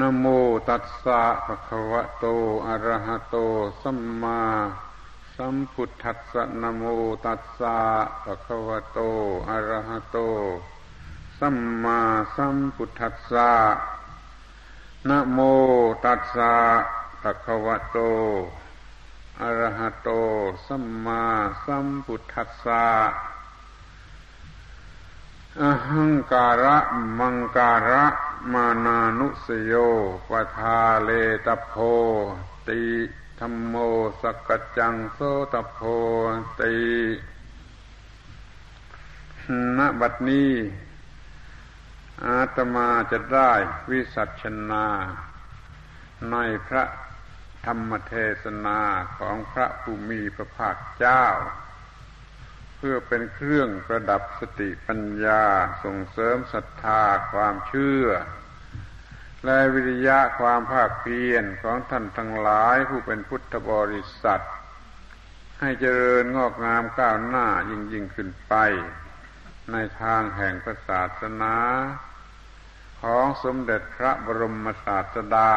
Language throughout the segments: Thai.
นะโมตัสสะภะคะวะโตอะระหะโตสัมมาสัมพุทธัสสะนะโมตัสสะภะคะวะโตอะระหะโตสัมมาสัมพุทธัสสะนะโมตัสสะภะคะวะโตอะระหะโตสัมมาสัมพุทธัสสะอะหังการะมังการะมานานุสโยปทาเลตโพติธัมโมสักกจังโสตโพติณบัดนี้อาตมาจะได้วิสัชนาในพระธรรมเทศนาของพระผู้มีพระภาคเจ้าเพื่อเป็นเครื่องประดับสติปัญญาส่งเสริมศรัทธาความเชื่อและวิริยะความภาคเพียรของท่านทั้งหลายผู้เป็นพุทธบริษัทให้เจริญงอกงามก้าวหน้ายิ่งขึ้นไปในทางแห่งพระศาสนาของสมเด็จพระบรมศาสดา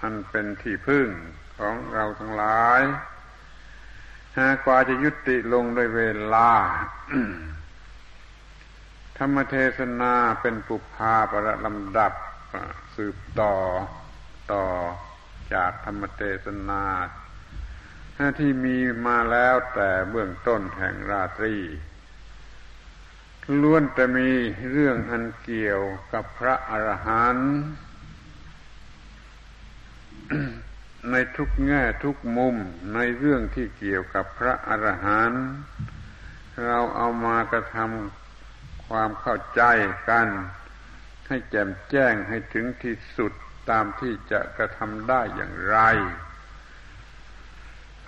อันเป็นที่พึ่งของเราทั้งหลายกว่าจะยุติลงโดยเวลา ธรรมเทศนาเป็นปุพพาประลำดับสืบต่อจากธรรมเทศนาที่มีมาแล้วแต่เบื้องต้นแห่งราตรีล้วนแต่มีเรื่องอันเกี่ยวกับพระอรหันต์ ในทุกแง่ทุกมุมในเรื่องที่เกี่ยวกับพระอรหันต์เราเอามากระทำความเข้าใจกันให้แจ่มแจ้งให้ถึงที่สุดตามที่จะกระทำได้อย่างไร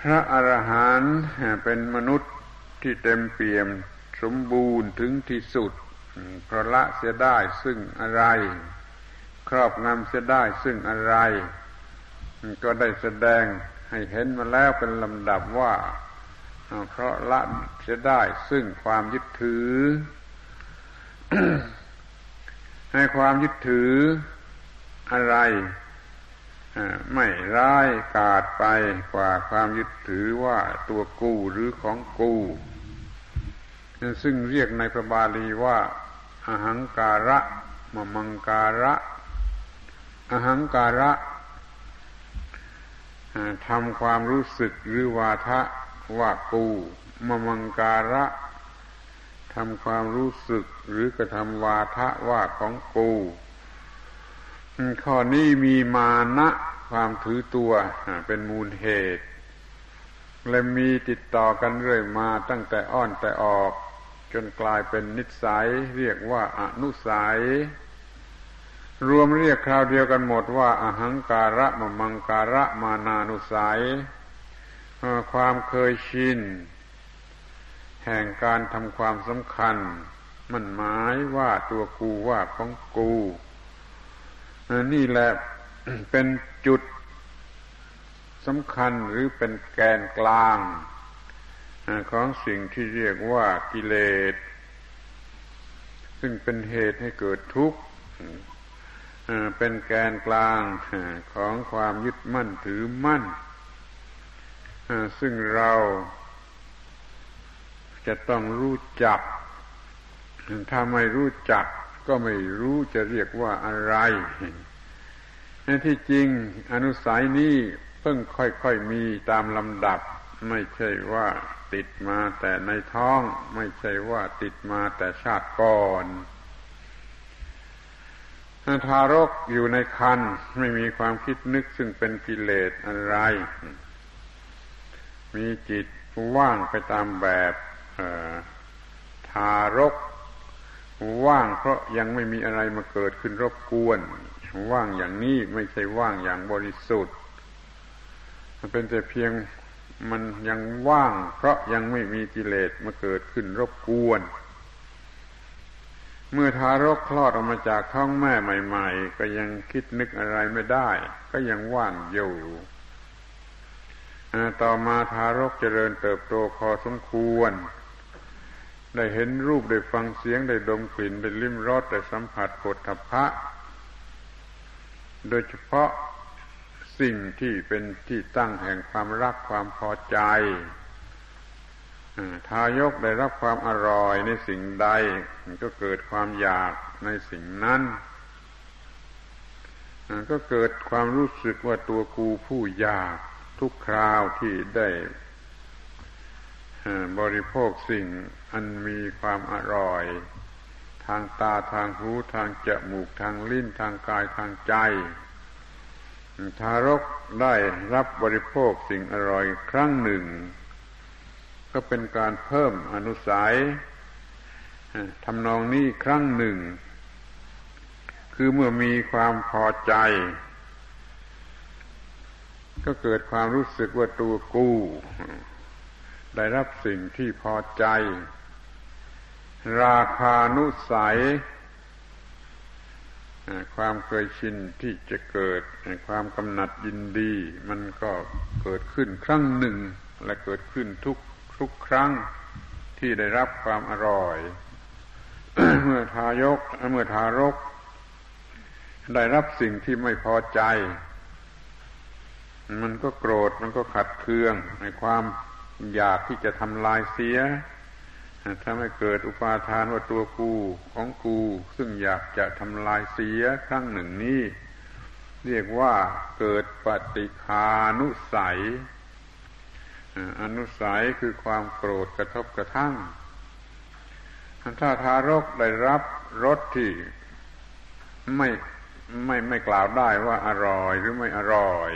พระอรหันต์เป็นมนุษย์ที่เต็มเปี่ยมสมบูรณ์ถึงที่สุดเพราะละเสียได้ซึ่งอะไรครอบงำเสียได้ซึ่งอะไรก็ได้แสดงให้เห็นมาแล้วเป็นลำดับว่าเพราะละเสียได้ซึ่งความยึดถือ ให้ความยึดถืออะไรไม่ร้ายกาจไปกว่าความยึดถือว่าตัวกูหรือของกูซึ่งเรียกในพระบาลีว่าอหังการะมังการะอหังการะทำความรู้สึกหรือวาทะว่ากูมังการะทำความรู้สึกหรือกระทำวาทะว่าของกูข้อนี้มีมานะความถือตัวเป็นมูลเหตุและมีติดต่อกันเรื่อยมาตั้งแต่อ้อนแต่ออกจนกลายเป็นนิสัยเรียกว่าอนุสัยรวมเรียกคราวเดียวกันหมดว่าอหังการะมังการะมานานุสัยความเคยชินแห่งการทำความสำคัญมันหมายว่าตัวกูว่าของกูนี่แหละเป็นจุดสำคัญหรือเป็นแกนกลางของสิ่งที่เรียกว่ากิเลสซึ่งเป็นเหตุให้เกิดทุกข์เป็นแกนกลางของความยึดมั่นถือมั่นซึ่งเราจะต้องรู้จักถ้าไม่รู้จักก็ไม่รู้จะเรียกว่าอะไรที่จริงอนุสัยนี้เพิ่งค่อยๆมีตามลำดับไม่ใช่ว่าติดมาแต่ในท้องไม่ใช่ว่าติดมาแต่ชาติก่อนทารกอยู่ในครรภ์ไม่มีความคิดนึกซึ่งเป็นกิเลสอะไรมีจิตว่างไปตามแบบทารกว่างเพราะยังไม่มีอะไรมาเกิดขึ้นรบกวนว่างอย่างนี้ไม่ใช่ว่างอย่างบริสุทธิ์มันเป็นแต่เพียงมันยังว่างเพราะยังไม่มีกิเลสมาเกิดขึ้นรบกวนเมื่อทารกคลอดออกมาจากท้องแม่ใหม่ๆก็ยังคิดนึกอะไรไม่ได้ก็ยังว่างอยู่ต่อมาทารกเจริญเติบโตพอสมควรได้เห็นรูปได้ฟังเสียงได้ดมกลิ่นได้ลิ้มรสได้สัมผัสโผฏฐัพพะ โดยเฉพาะสิ่งที่เป็นที่ตั้งแห่งความรักความพอใจทายกได้รับความอร่อยในสิ่งใดก็เกิดความอยากในสิ่งนั้นก็เกิดความรู้สึกว่าตัวกูผู้อยากทุกคราวที่ได้บริโภคสิ่งอันมีความอร่อยทางตาทางหูทางจมูกทางลิ้นทางกายทางใจทารกได้รับบริโภคสิ่งอร่อยครั้งหนึ่งก็เป็นการเพิ่มอนุสัยทำนองนี้ครั้งหนึ่งคือเมื่อมีความพอใจก็เกิดความรู้สึกว่าตัวกูได้รับสิ่งที่พอใจราคานุสัยความเคยชินที่จะเกิดความกำหนัดยินดีมันก็เกิดขึ้นครั้งหนึ่งและเกิดขึ้นทุกครั้งที่ได้รับความอร่อย เมื่อทารกได้รับสิ่งที่ไม่พอใจมันก็โกรธมันก็ขัดเคืองในความอยากที่จะทำลายเสียถ้าไม่เกิดอุปาทานว่าตัวกูของกูซึ่งอยากจะทำลายเสียครั้งหนึ่งนี้เรียกว่าเกิดปฏิฆานุสัยอนุสัยคือความโกรธกระทบกระทั่งถ้าทารกได้รับรสที่ไม่กล่าวได้ว่าอร่อยหรือไม่อร่อย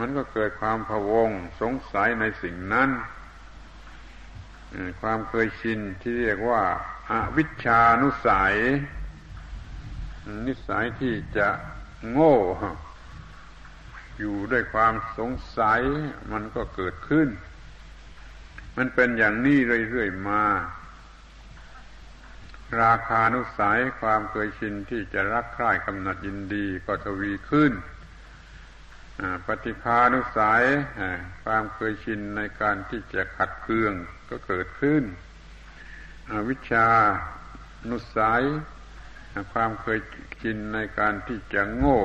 มันก็เกิดความพะวงสงสัยในสิ่งนั้นความเคยชินที่เรียกว่าอวิชชานุสัยนิสัยที่จะโง่อยู่ด้วยความสงสัยมันก็เกิดขึ้นมันเป็นอย่างนี้เรื่อยๆมาราคานุสัยความเคยชินที่จะรักใคร่กำหนัดยินดีก็ทวีขึ้นปฏิฆานุสัยความเคยชินในการที่จะขัดเคืองก็เกิดขึ้นอวิชชานุสัยความเคยชินในการที่จะโง่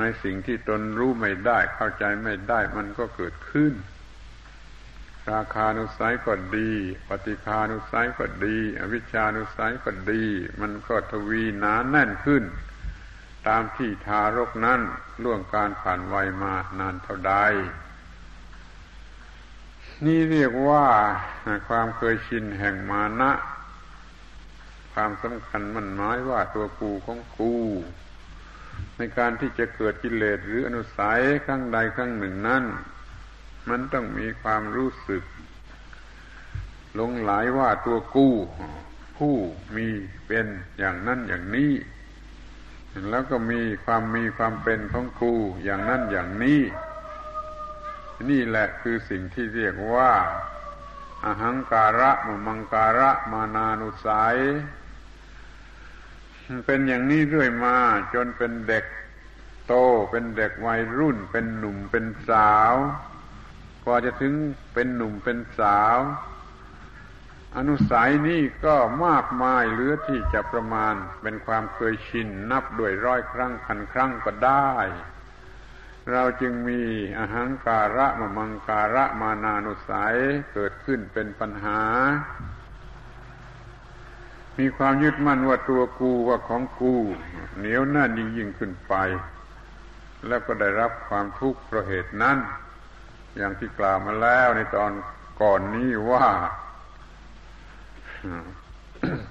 ในสิ่งที่ตนรู้ไม่ได้เข้าใจไม่ได้มันก็เกิดขึ้นราคานุสัยก็ดีปฏิฆานุสัยก็ดีอวิชชานุสัยก็ดีมันก็ทวีหนาแน่นขึ้นตามที่ทารกนั้นล่วงการผ่านวัยมานานเท่าใดนี่เรียกว่าความเคยชินแห่งมานะความสำคัญมันหมายว่าตัวกูของกูในการที่จะเกิดกิเลสหรืออนุสัยครั้งใดครั้งหนึ่งนั้นมันต้องมีความรู้สึกหลงไหลว่าตัวกูผู้มีเป็นอย่างนั้นอย่างนี้แล้วก็มีความเป็นของกูอย่างนั้นอย่างนี้นี่แหละคือสิ่งที่เรียกว่าอหังการะมังการะมานานุสัยเป็นอย่างนี้เรื่อยมาจนเป็นเด็กโตเป็นเด็กวัยรุ่นเป็นหนุ่มเป็นสาวกว่าจะถึงเป็นหนุ่มเป็นสาวอนุสัยนี่ก็มากมายเหลือที่จะประมาณเป็นความเคยชินนับด้วยร้อยครั้งพันครั้งก็ได้เราจึงมีอหังการะมังการะมานานุสัยเกิดขึ้นเป็นปัญหามีความยึดมั่นว่าตัวกูว่าของกูเหนียวแน่นยิ่งขึ้นไปแล้วก็ได้รับความทุกข์เพราะเหตุนั้นอย่างที่กล่าวมาแล้วในตอนก่อนนี้ว่า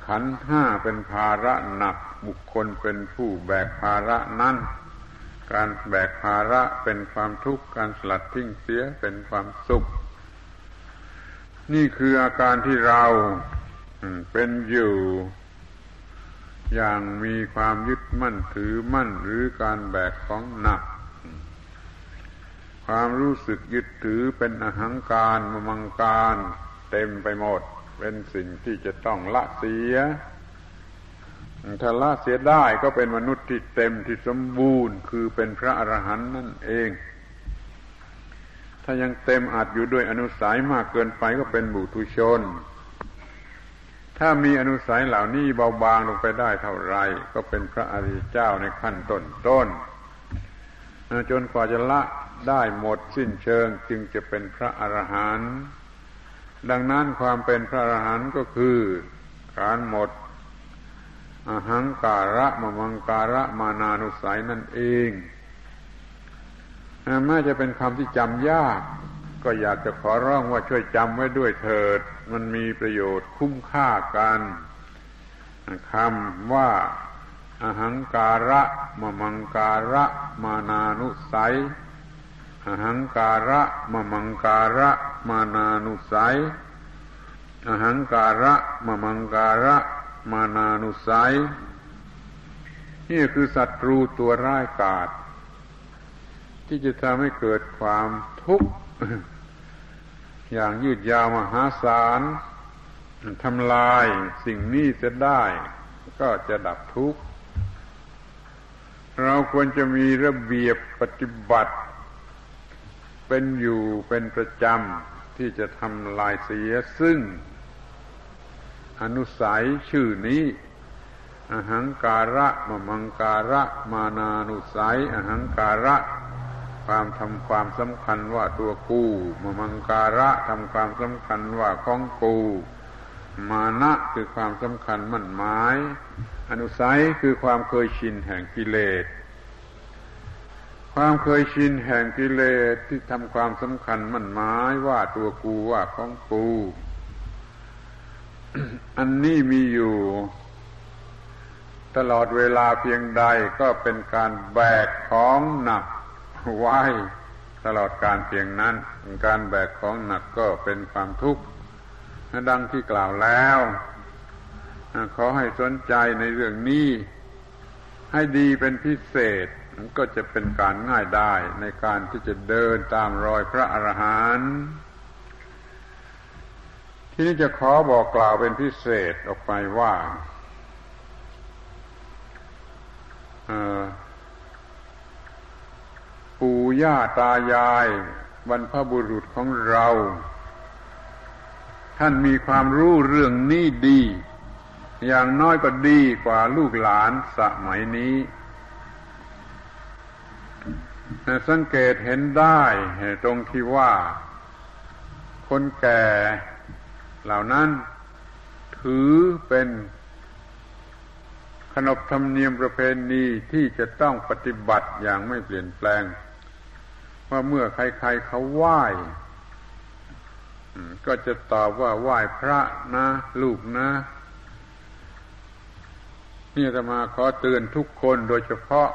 ขันธ์ห้าเป็นภาระหนักบุคคลเป็นผู้แบกภาระนั้นการแบกภาระเป็นความทุกข์การสลัดทิ้งเสียเป็นความสุขนี่คืออาการที่เราเป็นอยู่อย่างมีความยึดมั่นถือมั่นหรือการแบกของหนักความรู้สึกยึดถือเป็นอหังการมังการเต็มไปหมดเป็นสิ่งที่จะต้องละเสียถ้าละเสียได้ก็เป็นมนุษย์ที่เต็มที่สมบูรณ์คือเป็นพระอรหันต์นั่นเองถ้ายังเต็มอาจอยู่ด้วยอนุสัยมากเกินไปก็เป็นปุถุชน ถ้ามีอนุสัยเหล่านี้เบาบางลงไปได้เท่าไรก็เป็นพระอริยเจ้าในขั้นต้นๆจนกว่าจะละได้หมดสิ้นเชิงจึงจะเป็นพระอรหันต์ดังนั้นความเป็นพระอรหันต์ก็คือการหมดอหังการะมมังการะมานานุสัยนั่นเองแม้จะเป็นคำที่จำยากก็อยากจะขอร้องว่าช่วยจำไว้ด้วยเถิดมันมีประโยชน์คุ้มค่ากันคำว่าอหังการะมมังการะมานานุสัยอหังการะมมังการะมานานุสัยอหังการะมมังการะมานานุสัยนี่คือศัตรูตัวร้ายกาจที่จะทำให้เกิดความทุกข์อย่างยืดยาวมหาศาลทำลายสิ่งนี้จะได้ก็จะดับทุกข์เราควรจะมีระเบียบปฏิบัติเป็นอยู่เป็นประจำที่จะทำลายเสียซึ่งอนุสัยชื่อนี้อหังการะมมังการะมานานุสัยอหังการะความทำความสำคัญว่าตัวกูมมังการะทำความสำคัญว่าของกูมานะคือความสำคัญมั่นหมายอนุสัยคือความเคยชินแห่งกิเลสความเคยชินแห่งกิเลสที่ทำความสำคัญมั่นหมายว่าตัวกูว่าของกูอันนี้มีอยู่ตลอดเวลาเพียงใดก็เป็นการแบกของหนักไว้ตลอดการเพียงนั้นการแบกของหนักก็เป็นความทุกข์ดังที่กล่าวแล้วขอให้สนใจในเรื่องนี้ให้ดีเป็นพิเศษก็จะเป็นการง่ายได้ในการที่จะเดินตามรอยพระอรหันต์ที่นี้จะขอบอกกล่าวเป็นพิเศษออกไปว่าปู่ย่าตายายบรรพบุรุษของเราท่านมีความรู้เรื่องนี้ดีอย่างน้อยก็ดีกว่าลูกหลานสมัยนี้สังเกตเห็นได้ตรงที่ว่าคนแก่เหล่านั้นถือเป็นขนบธรรมเนียมประเพณีที่จะต้องปฏิบัติอย่างไม่เปลี่ยนแปลงว่าเมื่อใครๆเขาไหว้ก็จะตอบว่าไหว้พระนะลูกนะนี่อาตมาขอเตือนทุกคนโดยเฉพาะ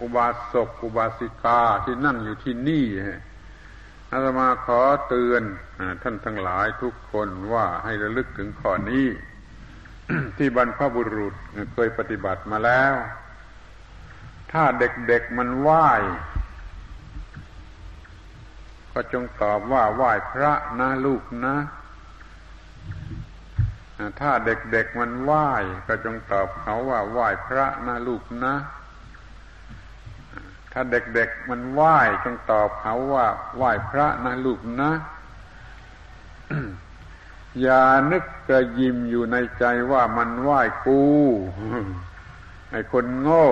อุบาสกอุบาสิกาที่นั่งอยู่ที่นี่อาตมาขอเตือนท่านทั้งหลายทุกคนว่าให้ระลึกถึงข้อนี้ ที่บรรพบุรุษเคยปฏิบัติมาแล้วถ้าเด็กๆมันไหว้ก็จงตอบว่าไหว้พระนะลูกนะถ้าเด็กๆมันไหว้ก็จงตอบเขาว่าไหว้พระนะลูกนะถ้าเด็กๆมันไหว้จงตอบเขาว่าไหว้พระนะลูกนะ อย่านึกกระยิมอยู่ในใจว่ามันไหว้กู ไอ้คนโง่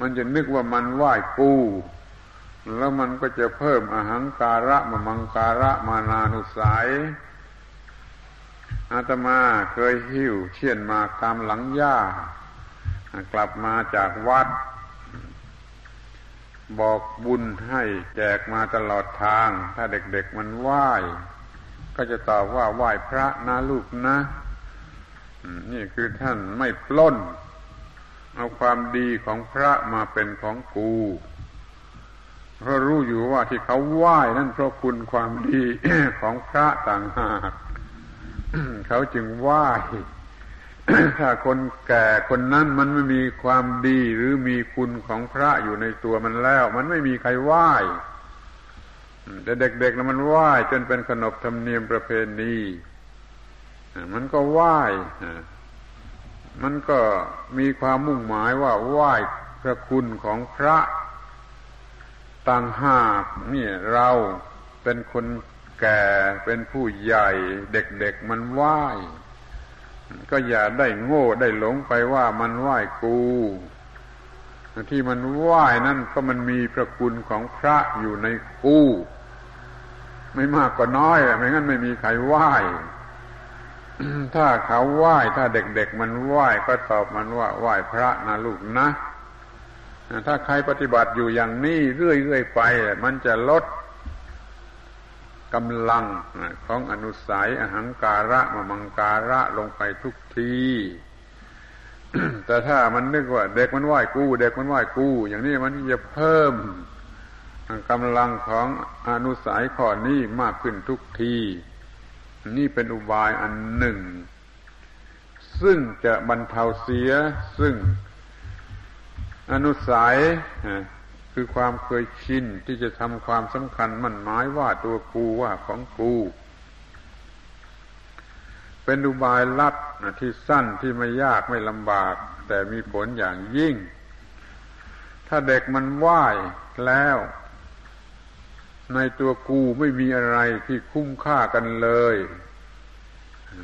มันจะนึกว่ามันไหว้กูแล้วมันก็จะเพิ่มอหังการะมมังการะมานานุสัยอาตมาเคยหิ้วเชี่ยนมาตามหลังย่ากลับมาจากวัดบอกบุญให้แจกมาตลอดทางถ้าเด็กๆมันไหว้ก็จะตอบว่าไหว้พระนะลูกนะนี่คือท่านไม่ปล้นเอาความดีของพระมาเป็นของกูเพราะรู้อยู่ว่าที่เขาไหว้นั่นเพราะคุณความดี ของพระต่างหาก เขาจึงไหว้ ถ้าคนแก่คนนั้นมันไม่มีความดีหรือมีคุณของพระอยู่ในตัวมันแล้วมันไม่มีใครไหว้แต่เด็กๆแล้วมันไหว้จนเป็นขนบธรรมเนียมประเพณีมันก็ไหว้มันก็มีความมุ่งหมายว่าไหว้พระคุณของพระต่างหากนี่เราเป็นคนแก่เป็นผู้ใหญ่เด็กๆมันไหว้ ก็อย่าได้โง่ได้หลงไปว่ามันไหว้กูที่มันไหว้นั่นก็มันมีพระคุณของพระอยู่ในกูไม่มากก็น้อยไม่งั้นไม่มีใครไหว้ ถ้าเขาไหว้ถ้าเด็กๆมันไหว้ก็ตอบมันว่าไหว้พระนะลูกนะถ้าใครปฏิบัติอยู่อย่างนี้เรื่อยๆไปมันจะลดกำลังของอนุสัยอหังการะมมังการะลงไปทุกที แต่ถ้ามันนึกว่าเด็กมันไหว้กูเด็กมันไหว้กูอย่างนี้มันจะเพิ่มกำลังของอนุสัยข้อนี้มากขึ้นทุกทีนี่เป็นอุบายอันหนึ่งซึ่งจะบรรเทาเสียซึ่งอนุสัยคือความเคยชินที่จะทำความสำคัญมั่นหมายว่าตัวกูว่าของกูเป็นอุบายลัดที่สั้นที่ไม่ยากไม่ลำบากแต่มีผลอย่างยิ่งถ้าเด็กมันไหว้แล้วในตัวกูไม่มีอะไรที่คุ้มค่ากันเลย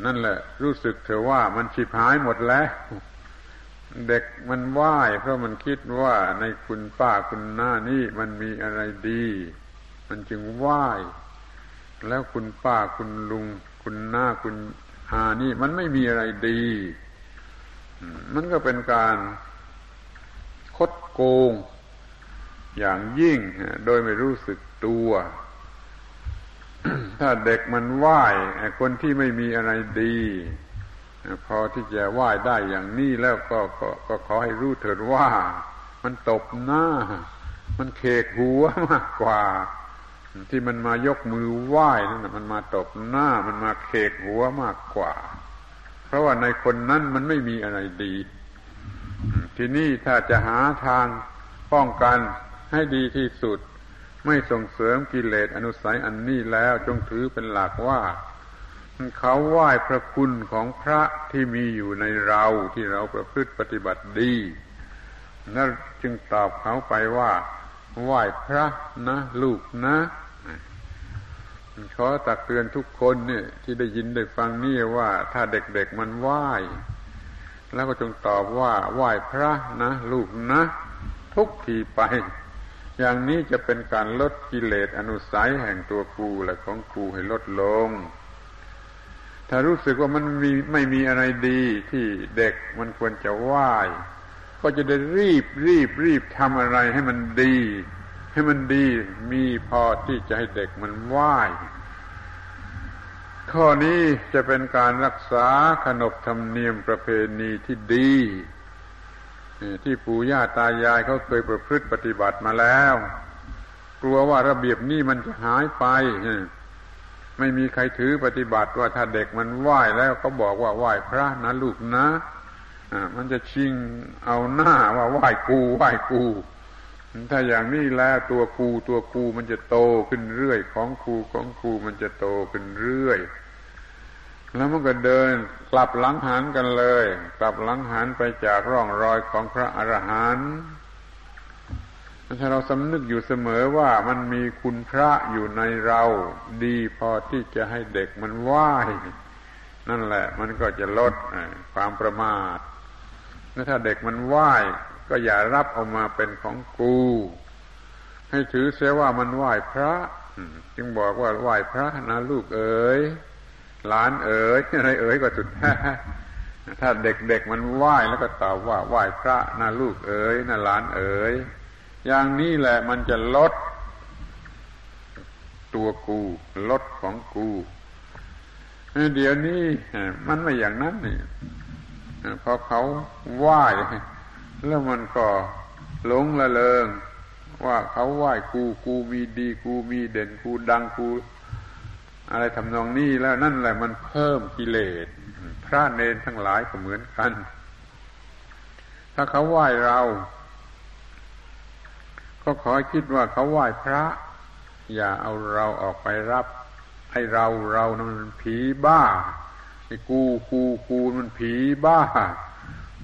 นั่นแหละรู้สึกเถอะว่ามันฉิบหายหมดแล้วเด็กมันไหว้เพราะมันคิดว่าในคุณป้าคุณน้านี่มันมีอะไรดีมันจึงไหว้แล้วคุณป้าคุณลุงคุณน้าคุณอานี่มันไม่มีอะไรดีมันก็เป็นการคดโกงอย่างยิ่งโดยไม่รู้สึกตัว ถ้าเด็กมันไหว้คนที่ไม่มีอะไรดีพอที่จะไหว้ได้อย่างนี้แล้วก็ขอให้รู้เถิดว่ามันตบหน้ามันเคกหัวมากกว่าที่มันมายกมือไหว้นั่นมันมาตบหน้ามันมาเคกหัวมากกว่าเพราะว่าในคนนั้นมันไม่มีอะไรดีทีนี้ถ้าจะหาทางป้องกันให้ดีที่สุดไม่ส่งเสริมกิเลสอนุสัยอันนี้แล้วจงถือเป็นหลักว่าเขาไหว้พระคุณของพระที่มีอยู่ในเราที่เราประพฤติปฏิบัติดีนั่นจึงตอบเขาไปว่าไหว้พระนะลูกนะขอตักเตือนทุกคนเนี่ยที่ได้ยินได้ฟังนี่ว่าถ้าเด็กๆมันไหว้แล้วก็จงตอบว่าไหว้พระนะลูกนะทุกทีไปอย่างนี้จะเป็นการลดกิเลสอนุสัยแห่งตัวกูและของกูให้ลดลงถ้ารู้สึกว่ามันไม่มีอะไรดีที่เด็กมันควรจะไหว้ก็จะได้รีบทำอะไรให้มันดีมีพอที่จะให้เด็กมันไหว้ข้อนี้จะเป็นการรักษาขนบธรรมเนียมประเพณีที่ดีที่ปู่ย่าตายายเขาเคยประพฤติปฏิบัติมาแล้วกลัวว่าระเบียบนี้มันจะหายไปไม่มีใครถือปฏิบัติว่าถ้าเด็กมันไหว้แล้วก็บอกว่าไหว้พระนะลูกนะมันจะชิงเอาหน้าว่าไหว้กูถ้าอย่างนี้แล้วตัวกูมันจะโตขึ้นเรื่อยของกูมันจะโตขึ้นเรื่อยแล้วมันก็เดินกลับหลังหันกันเลยกลับหลังหันไปจากร่องรอยของพระอรหันต์ถ้าเราสำนึกอยู่เสมอว่ามันมีคุณพระอยู่ในเราดีพอที่จะให้เด็กมันไหว้นั่นแหละมันก็จะลดความประมาทและถ้าเด็กมันไหว้ก็อย่ารับเอามาเป็นของกูให้ถือเสียว่ามันไหว้พระจึงบอกว่าไหว้พระนะลูกเอ๋ยหลานเอ๋ยอะไรเอ๋ยก็สุดแท้ถ้าเด็กๆมันไหว้แล้วก็ตอบว่าไหว้พระนะลูกเอ๋ยนะหลานเอ๋ยอย่างนี้แหละมันจะลดตัวกูลดของกูเดี๋ยวนี้มันไม่อย่างนั้นนี่พอเขาไหว้แล้วมันก็หลงละเลิงว่าเขาไหว้กูมีดีกูมีเด่นกูดังกูอะไรทำนองนี้แล้วนั่นแหละมันเพิ่มกิเลสพระเนรทั้งหลายก็เหมือนกันถ้าเขาไหว้เราก็ขอคิดว่าเขาไหว้พระอย่าเอาเราออกไปรับไอ้เรานั้นมันผีบ้าไอ้กูมันผีบ้า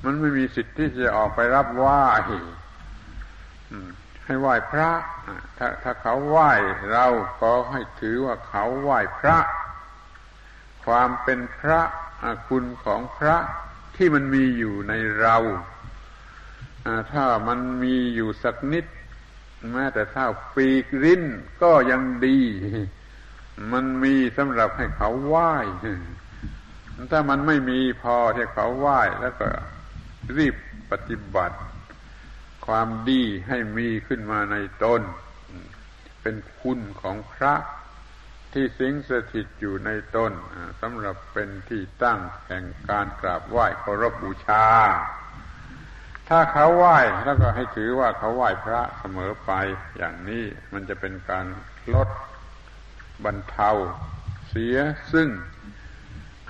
มันไม่มีสิทธิ์ที่จะออกไปรับไหว้ให้ไหว้พระถ้าเขาไหว้เราก็ให้ถือว่าเขาไหว้พระความเป็นพระ คุณของพระที่มันมีอยู่ในเราถ้ามันมีอยู่สักนิดแม้แต่เท่าปีกลิ้นก็ยังดีมันมีสำหรับให้เขาไหว้ถ้ามันไม่มีพอที่เขาไหว้แล้วก็รีบปฏิบัติความดีให้มีขึ้นมาในตนเป็นคุณของพระที่สิงสถิตอยู่ในตนสำหรับเป็นที่ตั้งแห่งการกราบไหว้เคารพบูชาถ้าเขาไหว้แล้วก็ให้ถือว่าเขาไหว้พระเสมอไปอย่างนี้มันจะเป็นการลดบรรเทาเสียซึ่ง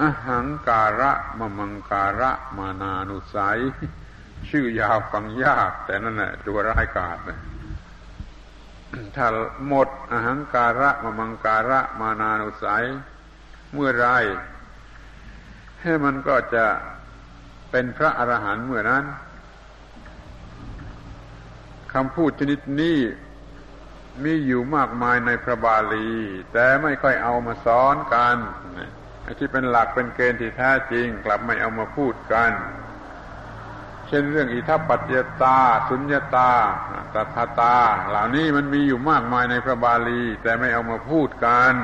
อหังการะมมังการะมานานุสัยชื่อยาวฟังยากแต่นั่นแหละตัวร้ายกาจนะถ้าหมดอหังการะมมังการะมานานุสัยเมื่อไรให้มันก็จะเป็นพระอรหันต์เมื่อนั้นคำพูดชนิดนี้มีอยู่มากมายในพระบาลีแต่ไม่ค่อยเอามาสอนกันไอ้ที่เป็นหลักเป็นเกณฑ์ที่แท้จริงกลับไม่เอามาพูดกันเช่นเรื่องอิทัปปัจจยตาสุญญตาตถาตาเหล่านี้มันมีอยู่มากมายในพระบาลีแต่ไม่เอามาพูดกัน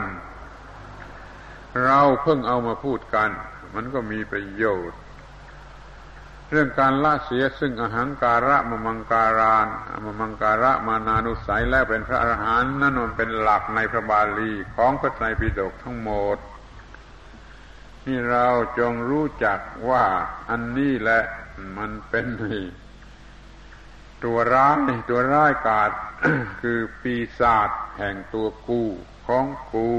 เราเพิ่งเอามาพูดกันมันก็มีประโยชน์เรื่องการละเสียซึ่งอหังการะมมังการานมมังการะมานานุสัยและเป็นพระอรหันต์นั่นมันเป็นหลักในพระบาลีของพระไตรปิฎกทั้งหมดนี่เราจงรู้จักว่าอันนี้แหละมันเป็นตัวร้ายกาจ คือปีศาจแห่งตัวกูของกู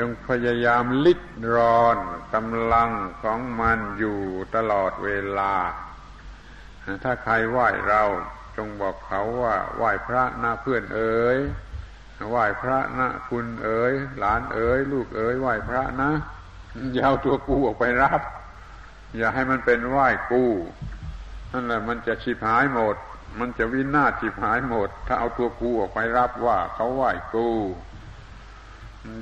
จงพยายามลิดรอนกำลังของมันอยู่ตลอดเวลาถ้าใครไหว้เราจงบอกเขาว่าไหว้พระนะเพื่อนเอ๋ยไหว้พระนะคุณเอ๋ยหลานเอ๋ยลูกเอ๋ยไหว้พระนะอย่าเอาตัวกูออกไปรับอย่าให้มันเป็นไหว้กูนั่นแหละมันจะฉิบหายหมดมันจะวินาศฉิบหายหมดถ้าเอาตัวกูออกไปรับว่าเขาไหว้กู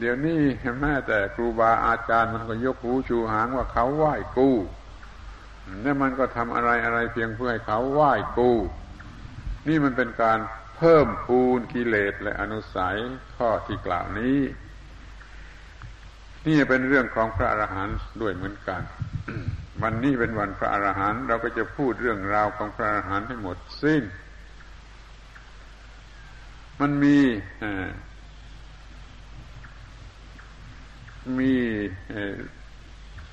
เดี๋ยวนี้แม้แต่ครูบาอาจารย์มันก็ยกหูชูหางว่าเขาไหว้กูแล้วมันก็ทำอะไรเพียงเพื่อให้เขาไหว้กูนี่มันเป็นการเพิ่มพูนกิเลสและอนุสัยข้อที่กล่าวนี้นี่เป็นเรื่องของพระอรหันต์ด้วยเหมือนกัน วันนี้เป็นวันพระอรหันต์เราก็จะพูดเรื่องราวของพระอรหันต์ให้หมดสิ้นมันมี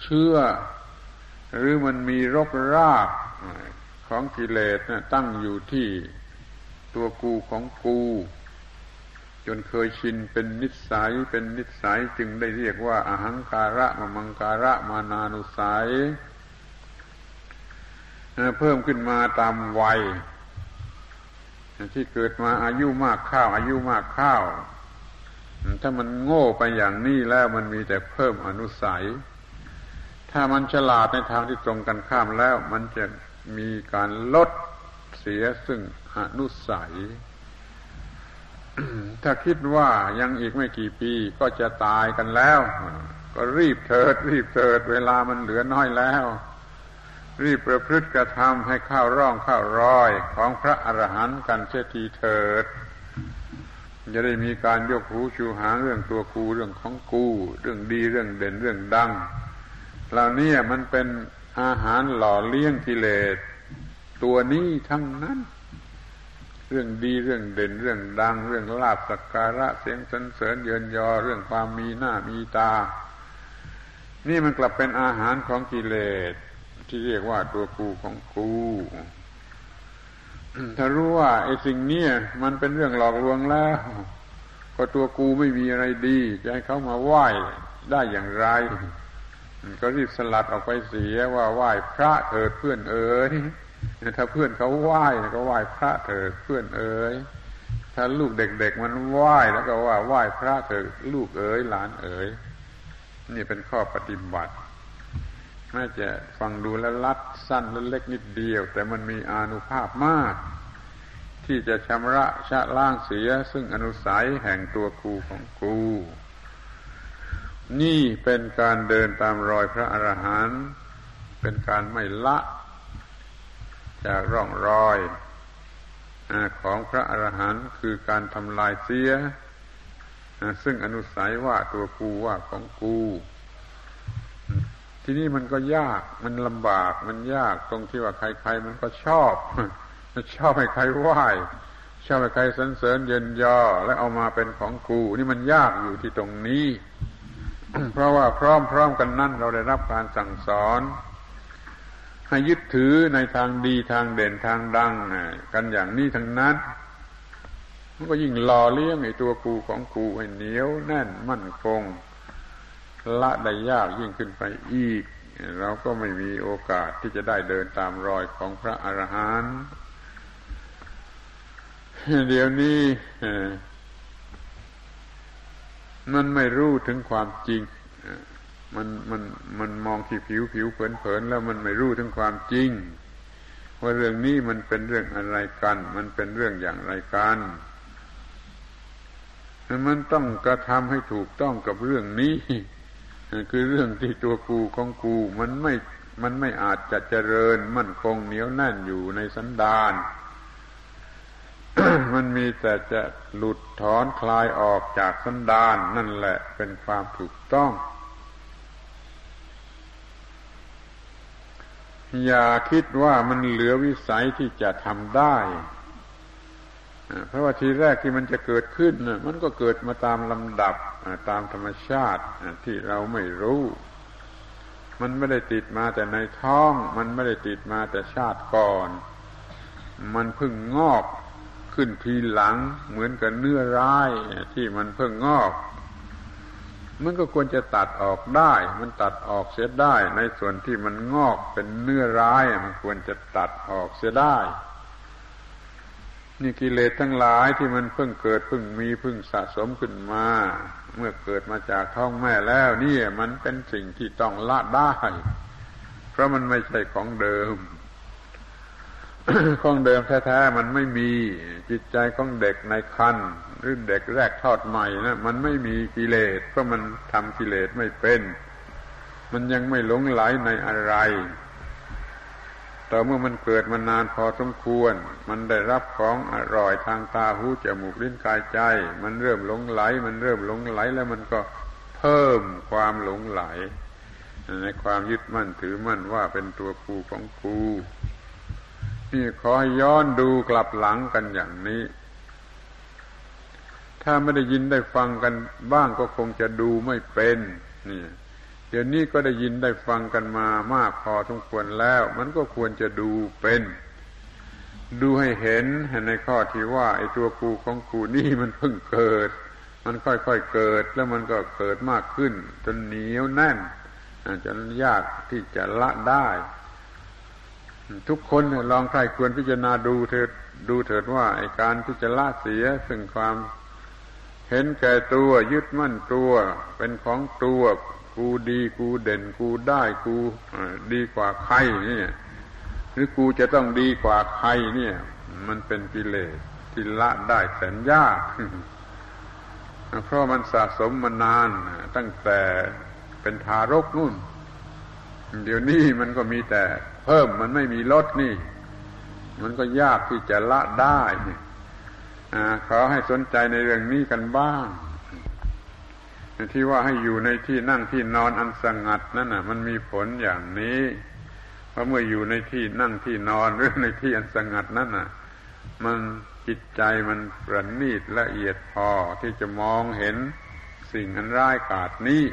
เชื้อหรือมันมีรกรากของกิเลสนะตั้งอยู่ที่ตัวกูของกูจนเคยชินเป็นนิสัยจึงได้เรียกว่าอหังการะมมังการะมานานุสัยเพิ่มขึ้นมาตามวัยที่เกิดมาอายุมากข้าวถ้ามันโง่ไปอย่างนี้แล้วมันมีแต่เพิ่มอนุสัยถ้ามันฉลาดในทางที่ตรงกันข้ามแล้วมันจะมีการลดเสียซึ่งอนุสัย ถ้าคิดว่ายังอีกไม่กี่ปีก็จะตายกันแล้วก็รีบเถิดเวลามันเหลือน้อยแล้วรีบประพฤติกระทำให้เข้าร่องเข้ารอยของพระอรหันต์กันเสียทีเถิดจะได้มีการยกหูชูหางเรื่องตัวกูเรื่องของกูเรื่องดีเรื่องเด่นเรื่องดังเหล่านี้มันเป็นอาหารหล่อเลี้ยงกิเลสตัวนี้ทั้งนั้นเรื่องดีเรื่องเด่นเรื่องดังเรื่องลาภสักการะเสียงสรรเสริญเยินยอเรื่องความมีหน้ามีตานี่มันกลับเป็นอาหารของกิเลสที่เรียกว่าตัวกูของกูถ้ารู้ว่าไอ้สิ่งนี้มันเป็นเรื่องหลอกลวงแล้วก็ตัวกูไม่มีอะไรดีจะให้เขามาไหว้ได้อย่างไรก็รีบสลัดออกไปเสียว่าไหว้พระเถิดเพื่อนเอ๋ยถ้าเพื่อนเขาไหว้ก็ไหว้พระเถิดเพื่อนเอ๋ยถ้าลูกเด็กๆมันไหว้แล้วก็ว่าไหว้พระเถิดลูกเอ๋ยหลานเอ๋ยนี่เป็นข้อปฏิบัติน่าจะฟังดูแล้วลัดสั้นและเล็กนิดเดียวแต่มันมีอานุภาพมากที่จะชำระชะล้างเสียซึ่งอนุสัยแห่งตัวกูของกู นี่เป็นการเดินตามรอยพระอรหันต์เป็นการไม่ละจากร่องรอยของพระอรหันต์คือการทำลายเสียซึ่งอนุสัยว่าตัวกูว่าของกูที่นี่มันก็ยากมันลำบากมันยากตรงที่ว่าใครๆมันก็ชอบให้ใครไหว้ชอบให้ใครสรรเสริญเยินยอและเอามาเป็นของกูนี่มันยากอยู่ที่ตรงนี้ เพราะว่าพร้อมๆกันนั่นเราได้รับการสั่งสอนให้ยึดถือในทางดีทางเด่นทางดังกันอย่างนี้ทั้งนั้นมันก็ยิ่งหล่อเลี้ยงไอ้ตัวกูของกูให้เหนียวแน่นมั่นคงละได้ยากยิ่งขึ้นไปอีกเราก็ไม่มีโอกาสที่จะได้เดินตามรอยของพระอรหันต์เดี๋ยวนี้มันไม่รู้ถึงความจริงมันมองที่ผิวเผินแล้วมันไม่รู้ถึงความจริงว่าเรื่องนี้มันเป็นเรื่องอะไรกันมันเป็นเรื่องอย่างไรกันมันต้องกระทำให้ถูกต้องกับเรื่องนี้คือเรื่องที่ตัวกูของกูมันไม่อาจจะเจริญมั่นคงเหนียวแน่นอยู่ในสันดาน มันมีแต่จะหลุดถอนคลายออกจากสันดานนั่นแหละเป็นความถูกต้องอย่าคิดว่ามันเหลือวิสัยที่จะทำได้เพราะว่าทีแรกที่มันจะเกิดขึ้นมันก็เกิดมาตามลำดับตามธรรมชาติที่เราไม่รู้มันไม่ได้ติดมาแต่ในท้องมันไม่ได้ติดมาแต่ชาติก่อนมันเพิ่งงอกขึ้นทีหลังเหมือนกับเนื้อร้ายที่มันเพิ่งงอกมันก็ควรจะตัดออกได้มันตัดออกเสียได้ในส่วนที่มันงอกเป็นเนื้อร้ายมันควรจะตัดออกเสียได้นี่กิเลสทั้งหลายที่มันเพิ่งเกิดเพิ่งมีเพิ่งสะสมขึ้นมาเมื่อเกิดมาจากท้องแม่แล้วนี่มันเป็นสิ่งที่ต้องละได้เพราะมันไม่ใช่ของเดิม ของเดิมแท้ๆมันไม่มีจิตใจของเด็กในครรภ์หรือเด็กแรกทอดใหม่นะมันไม่มีกิเลสเพราะมันทำกิเลสไม่เป็นมันยังไม่หลงไหลในอะไรต่อเมื่อมันเกิดมานานพอสมควรมันได้รับของอร่อยทางตาหูจมูกลิ้นกายใจมันเริ่มหลงไหลแล้วมันก็เพิ่มความหลงไหลในความยึดมั่นถือมั่นว่าเป็นตัวกูของกูนี่ขอย้อนดูกลับหลังกันอย่างนี้ถ้าไม่ได้ยินได้ฟังกันบ้างก็คงจะดูไม่เป็นนี่เดี๋ยวนี้ก็ได้ยินได้ฟังกันมามากพอสมควรแล้วมันก็ควรจะดูเป็นดูให้เห็นในข้อที่ว่าไอ้ตัวกูของกูนี่มันเพิ่งเกิดมันค่อยๆเกิดแล้วมันก็เกิดมากขึ้นจนเหนียวแน่นจนยากที่จะละได้ทุกคนลองใครควรพิจารณาดูเถิดว่าไอ้การที่จะละเสียซึ่งความเห็นแก่ตัวยึดมั่นตัวเป็นของตัวกูดีกูเด่นกูได้กูดีกว่าใครเนี่ยหรือกูจะต้องดีกว่าใครเนี่ยมันเป็นกิเลสที่ละได้แสนยากเพราะมันสะสมมานานตั้งแต่เป็นทารกนู่นเดี๋ยวนี้มันก็มีแต่เพิ่มมันไม่มีลดนี่มันก็ยากที่จะละได้ขอให้สนใจในเรื่องนี้กันบ้างที่ว่าให้อยู่ในที่นั่งที่นอนอันสงัดนั่นน่ะมันมีผลอย่างนี้เพราะเมื่ออยู่ในที่นั่งที่นอนหรือในที่อันสงัดนั่นน่ะมันจิตใจมันประณีตละเอียดพอที่จะมองเห็นสิ่งอันร้ายกาจนี้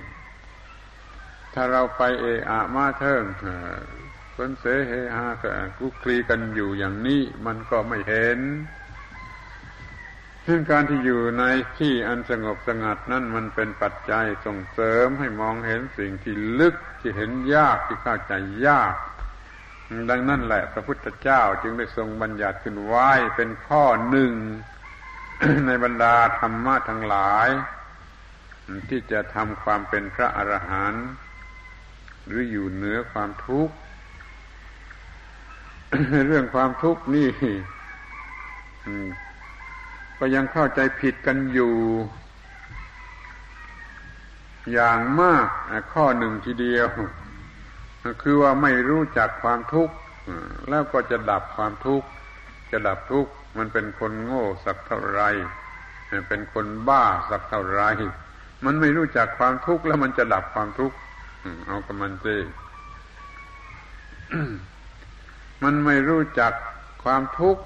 ถ้าเราไปเอะอะมาเถิงสนเสเฮฮาคลุกคลีกันอยู่อย่างนี้มันก็ไม่เห็นซึ่งการที่อยู่ในที่อันสงบสงัดนั้นมันเป็นปัจจัยส่งเสริมให้มองเห็นสิ่งที่ลึกที่เห็นยากที่เข้าใจยากดังนั้นแหละพระพุทธเจ้าจึงได้ทรงบัญญัติขึ้นไว้เป็นข้อหนึ่ง ในบรรดาธรรมะทั้งหลายที่จะทำความเป็นพระอรหันต์หรืออยู่เหนือความทุกข์ เรื่องความทุกข์นี่ ก็ยังเข้าใจผิดกันอยู่ อย่างมากข้อหนึ่งทีเดียวคือว่าไม่รู้จักความทุกข์แล้วก็จะดับความทุกข์มันเป็นคนโง่สักเท่าไรเป็นคนบ้าสักเท่าไรมันไม่รู้จักความทุกข์แล้วมันจะดับความทุกข์เอากับมันสิ มันไม่รู้จักความทุกข์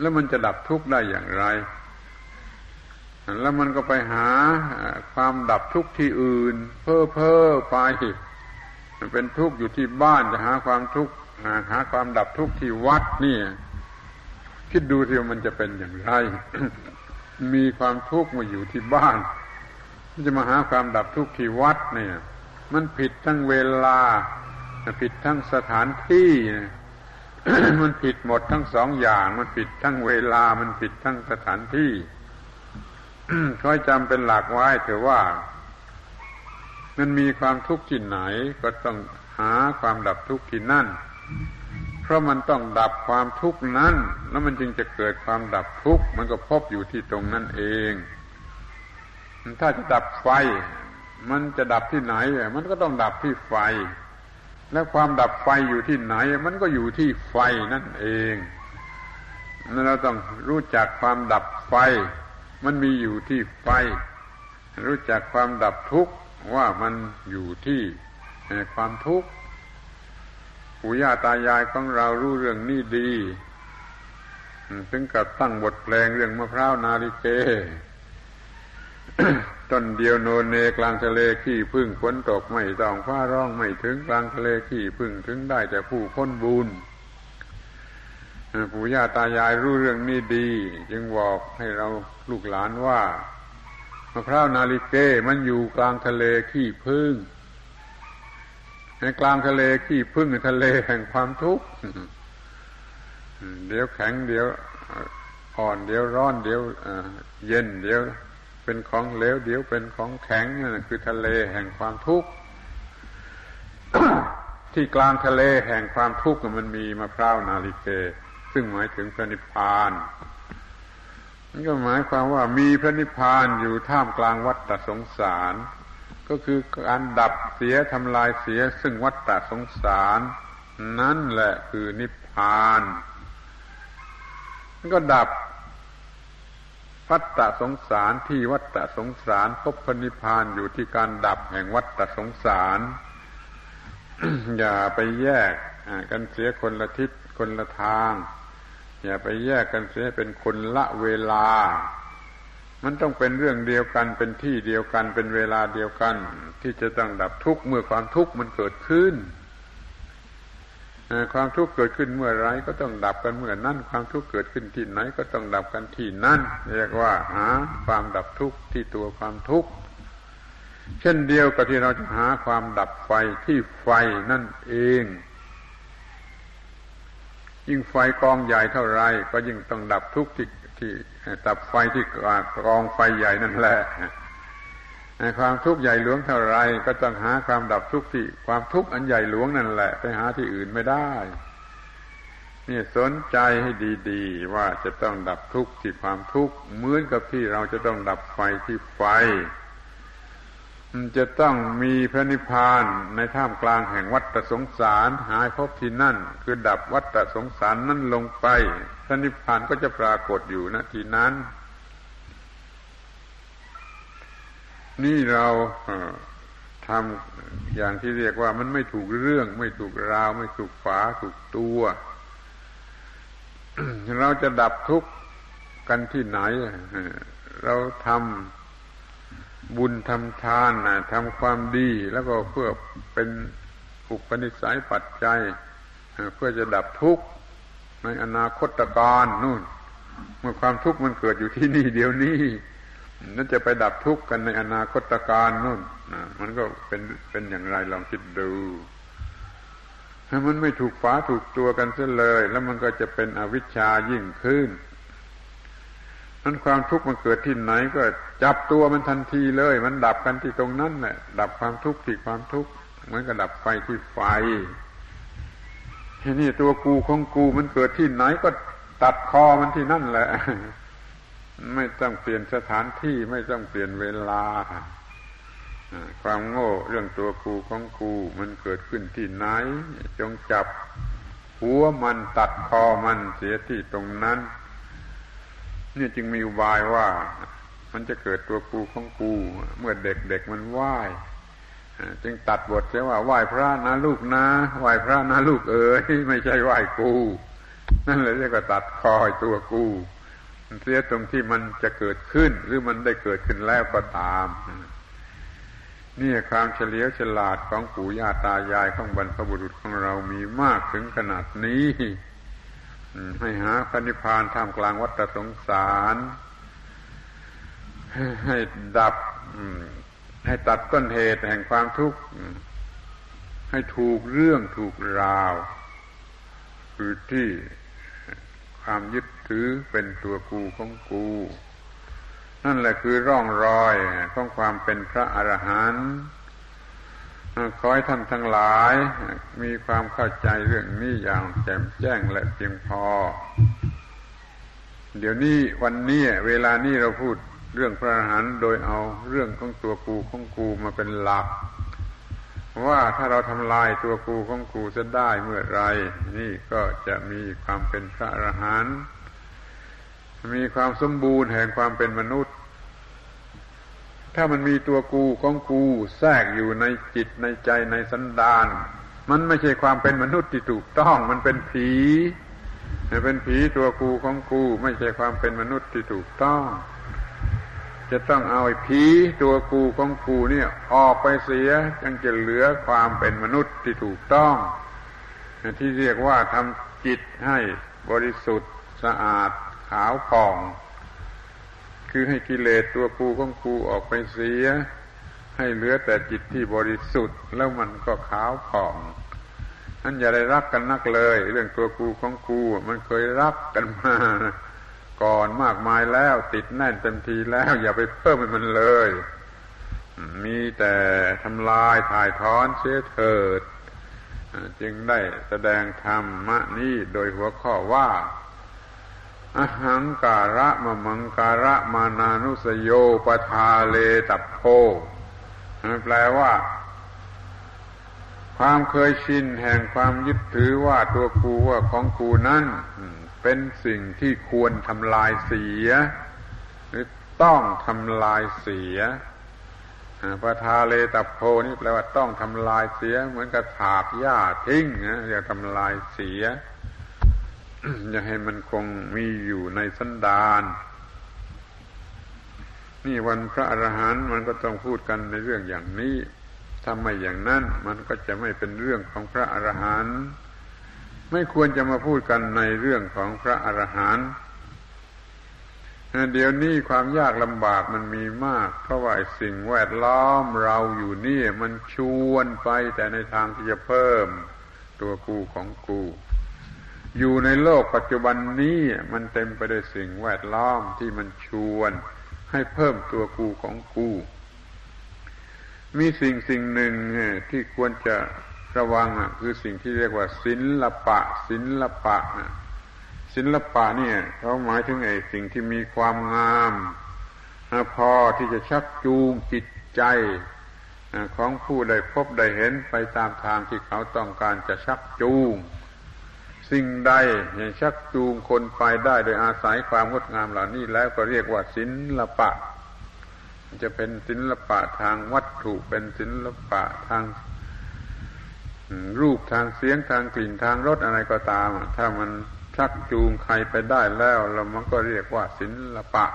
แล้วมันจะดับทุกข์ได้อย่างไรแล้วมันก็ไปหาความดับทุกข์ที่อื่นเพ้อเพ้อไปมันเป็นทุกข์อยู่ที่บ้านจะหาความทุกข์หาความดับทุกข์ที่วัดนี่คิดดูสิว่ามันจะเป็นอย่างไร มีความทุกข์มาอยู่ที่บ้านจะมาหาความดับทุกข์ที่วัดเนี่ยมันผิดทั้งเวลาผิดทั้งสถานที่ มันผิดหมดทั้งสองอย่างมันผิดทั้งเวลามันผิดทั้งสถานที่ ค่อยจำเป็นหลักไว้เถอะว่ามันมีความทุกข์ที่ไหนก็ต้องหาความดับทุกข์ที่นั่นเพราะมันต้องดับความทุกข์นั้นแล้วมันจึงจะเกิดความดับทุกข์มันก็พบอยู่ที่ตรงนั้นเองถ้าจะดับไฟมันจะดับที่ไหนมันก็ต้องดับที่ไฟและความดับไฟอยู่ที่ไหนมันก็อยู่ที่ไฟนั่นเองเราต้องรู้จักความดับไฟมันมีอยู่ที่ไฟรู้จักความดับทุกข์ว่ามันอยู่ที่ความทุกข์ปู่ย่าตายายของเรารู้เรื่องนี้ดีถึงกับตั้งบทเพลงเรื่องมะพร้าวนาลิเก ต้นเดียวโนเนกลางทะเลขี้พึ่งฝนตกไม่ต้องฟ้าร้องไม่ถึงกลางทะเลขี้พึ่งถึงได้แต่ผู้พ้นบุญปู่ย่าตายายรู้เรื่องนี้ดีจึงบอกให้เราลูกหลานว่ามะพร้าวนาลิเกมันอยู่กลางทะเลขี้พึ่งในกลางทะเลขี้พึ่งทะเลแห่งความทุกข์เดี๋ยวแข็งเดี๋ยวอ่อนเดี๋ยวร้อนเดี๋ยวเย็นเดี๋ยวเป็นของเหลวเดี๋ยวเป็นของแข็งนั่นคือทะเลแห่งความทุกข์ ที่กลางทะเลแห่งความทุกข์มันมีมะพร้าวนาลิเกซึ่งหมายถึงพระนิพพานนี่ก็หมายความว่ามีพระนิพพานอยู่ท่ามกลางวัฏสงสารก็คือการดับเสียทำลายเสียซึ่งวัฏสงสารนั่นแหละคือนิพพานก็ดับวัฏสงสารที่วัฏสงสารพบพระนิพพานอยู่ที่การดับแห่งวัฏสงสาร อย่าไปแยกกันเสียคนละทิศคนละทางอย่าไปแยกกันเสียเป็นคนละเวลามันต้องเป็นเรื่องเดียวกันเป็นที่เดียวกันเป็นเวลาเดียวกันที่จะต้องดับทุกข์เมื่อความทุกข์มันเกิดขึ้นความทุกข์เกิดขึ้นเมื่อไรก็ต้องดับกันเมื่อนั้นความทุกข์เกิดขึ้นที่ไหนก็ต้องดับกันที่นั่นเรียกว่าหาความดับทุกข์ที่ตัวความทุกข์เช่นเดียวกับที่เราจะหาความดับไฟที่ไฟนั่นเองยิ่งไฟกองใหญ่เท่าไรก็ยิ่งต้องดับทุกข์ที่ดับไฟที่กองไฟใหญ่นั่นแหละความทุกข์ใหญ่หลวงเท่าไรก็ต้องหาความดับทุกข์ที่ความทุกข์อันใหญ่หลวงนั่นแหละไปหาที่อื่นไม่ได้นี่สนใจให้ดีๆว่าจะต้องดับทุกข์ที่ความทุกข์เหมือนกับที่เราจะต้องดับไฟที่ไฟมันจะต้องมีพระนิพพานในท่ามกลางแห่งวัฏสงสารหายพบที่นั่นคือดับวัฏสงสารนั่นลงไปพระนิพพานก็จะปรากฏอยู่ณที่นั้นนี่เราทำอย่างที่เรียกว่ามันไม่ถูกเรื่องไม่ถูกราวไม่ถูกฝาถูกตัว เราจะดับทุกข์กันที่ไหนเราทำบุญทำทานทำความดีแล้วก็เพื่อเป็นอุปนิสัยปัจจัยเพื่อจะดับทุกข์ในอนาคตการนู่นเมื่อความทุกข์มันเกิดอยู่ที่นี่เดี๋ยวนี้นั่นจะไปดับทุกข์กันในอนาคตการนู่นมันก็เป็นอย่างไรลองคิดดูถ้ามันไม่ถูกฝาถูกตัวกันซะเลยแล้วมันก็จะเป็นอวิชชายิ่งขึ้นนั้นความทุกข์มันเกิดที่ไหนก็จับตัวมันทันทีเลยมันดับกันที่ตรงนั้นแหละดับความทุกข์ที่ความทุกข์เหมือนกับดับไฟที่ไฟที่นี่ตัวกูของกูมันเกิดที่ไหนก็ตัดคอมันที่นั่นแหละไม่ต้องเปลี่ยนสถานที่ไม่ต้องเปลี่ยนเวลา ความโง่เรื่องตัวกูของกูมันเกิดขึ้นที่ไหนจงจับหัวมันตัดคอมันเสียที่ตรงนั้นนี่จึงมีอุบายว่ามันจะเกิดตัวกูของกูเมื่อเด็กๆมันไหว้จึงตัดบทเสียว่าไหว้พระนะลูกนะไหว้พระนะลูกเอ๋ยไม่ใช่ไหว้กูนั่นเลยเรียกว่าตัดคอตัวกูเสียตรงที่มันจะเกิดขึ้นหรือมันได้เกิดขึ้นแล้วก็ตามนี่ความเฉลียวฉลาดของปู่ย่าตายายของบรรพบุรุษของเรามีมากถึงขนาดนี้ให้หาพระนิพพานท่ามกลางวัฏสงสารให้ดับให้ตัดต้นเหตุแห่งความทุกข์ให้ถูกเรื่องถูกราวคือที่ความยึดถือเป็นตัวกูของกูนั่นแหละคือร่องรอยของความเป็นพระอรหันต์ขอให้ท่านทั้งหลายมีความเข้าใจเรื่องนี้อย่างแจ่มแจ้งและเพียงพอเดี๋ยวนี้วันนี้เวลานี้เราพูดเรื่องพระอรหันต์โดยเอาเรื่องของตัวกูของกูมาเป็นหลักว่าถ้าเราทำลายตัวกูของกูจะได้เมื่อไรนี่ก็จะมีความเป็นพระอรหันต์มีความสมบูรณ์แห่งความเป็นมนุษย์ถ้ามันมีตัวกูของกูแทรกอยู่ในจิตในใจในสันดานมันไม่ใช่ความเป็นมนุษย์ที่ถูกต้องมันเป็นผีเป็นผีตัวกูของกูไม่ใช่ความเป็นมนุษย์ที่ถูกต้องจะต้องเอาไอ้ผีตัวกูของกูเนี่ยออกไปเสียจึงจะเหลือความเป็นมนุษย์ที่ถูกต้องที่เรียกว่าทำจิตให้บริสุทธิ์สะอาดขาวผ่องคือให้กิเลสตัวกูของกูออกไปเสียให้เหลือแต่จิตที่บริสุทธิ์แล้วมันก็ขาวผ่องนั่นอย่าได้รักกันนักเลยเรื่องตัวกูของกูมันเคยรักกันมาก่อนมากมายแล้วติดแน่นเต็มทีแล้วอย่าไปเพิ่มมันเลยมีแต่ทำลายถ่ายถอนเสียเถิดจึงได้แสดงธรรมะนี้โดยหัวข้อว่าอะหังการะมะมังการะมานานุสโยปทาเลตัพโพแปลว่าความเคยชินแห่งความยึดถือว่าตัวกูว่าของกูนั้นเป็นสิ่งที่ควรทำลายเสียหรือต้องทำลายเสียปทาเลตัพโพนี่แปลว่าต้องทำลายเสียเหมือนกับถากหญ้าทิ้งนะอย่าทำลายเสียอย่าให้มันคงมีอยู่ในสันดานนี่วันพระอรหันต์มันก็ต้องพูดกันในเรื่องอย่างนี้ถ้าไม่อย่างนั้นมันก็จะไม่เป็นเรื่องของพระอรหันต์ไม่ควรจะมาพูดกันในเรื่องของพระอรหันต์เดี๋ยวนี้ความยากลำบากมันมีมากเพราะว่าสิ่งแวดล้อมเราอยู่นี่มันชวนไปแต่ในทางที่จะเพิ่มตัวกูของกูอยู่ในโลกปัจจุบันนี้มันเต็มไปด้วยสิ่งแวดล้อมที่มันชวนให้เพิ่มตัวกูของกูมีสิ่งหนึ่งที่ควรจะระวังคือสิ่งที่เรียกว่าศิลปะศิลปะเนี่ยเขาหมายถึงไอ้สิ่งที่มีความงามพอที่จะชักจูงจิตใจของผู้ใดพบใดเห็นไปตามทางที่เขาต้องการจะชักจูงสิ่งใดชักจูงคนไปได้โดยอาศัยความงดงามเหล่านี้แล้วก็เรียกว่าศิลปะจะเป็นศิลปะทางวัตถุเป็นศิลปะทางรูปทางเสียงทางกลิ่นทางรสอะไรก็ตามถ้ามันชักจูงใครไปได้แล้วเรามันก็เรียกว่าศิลปะ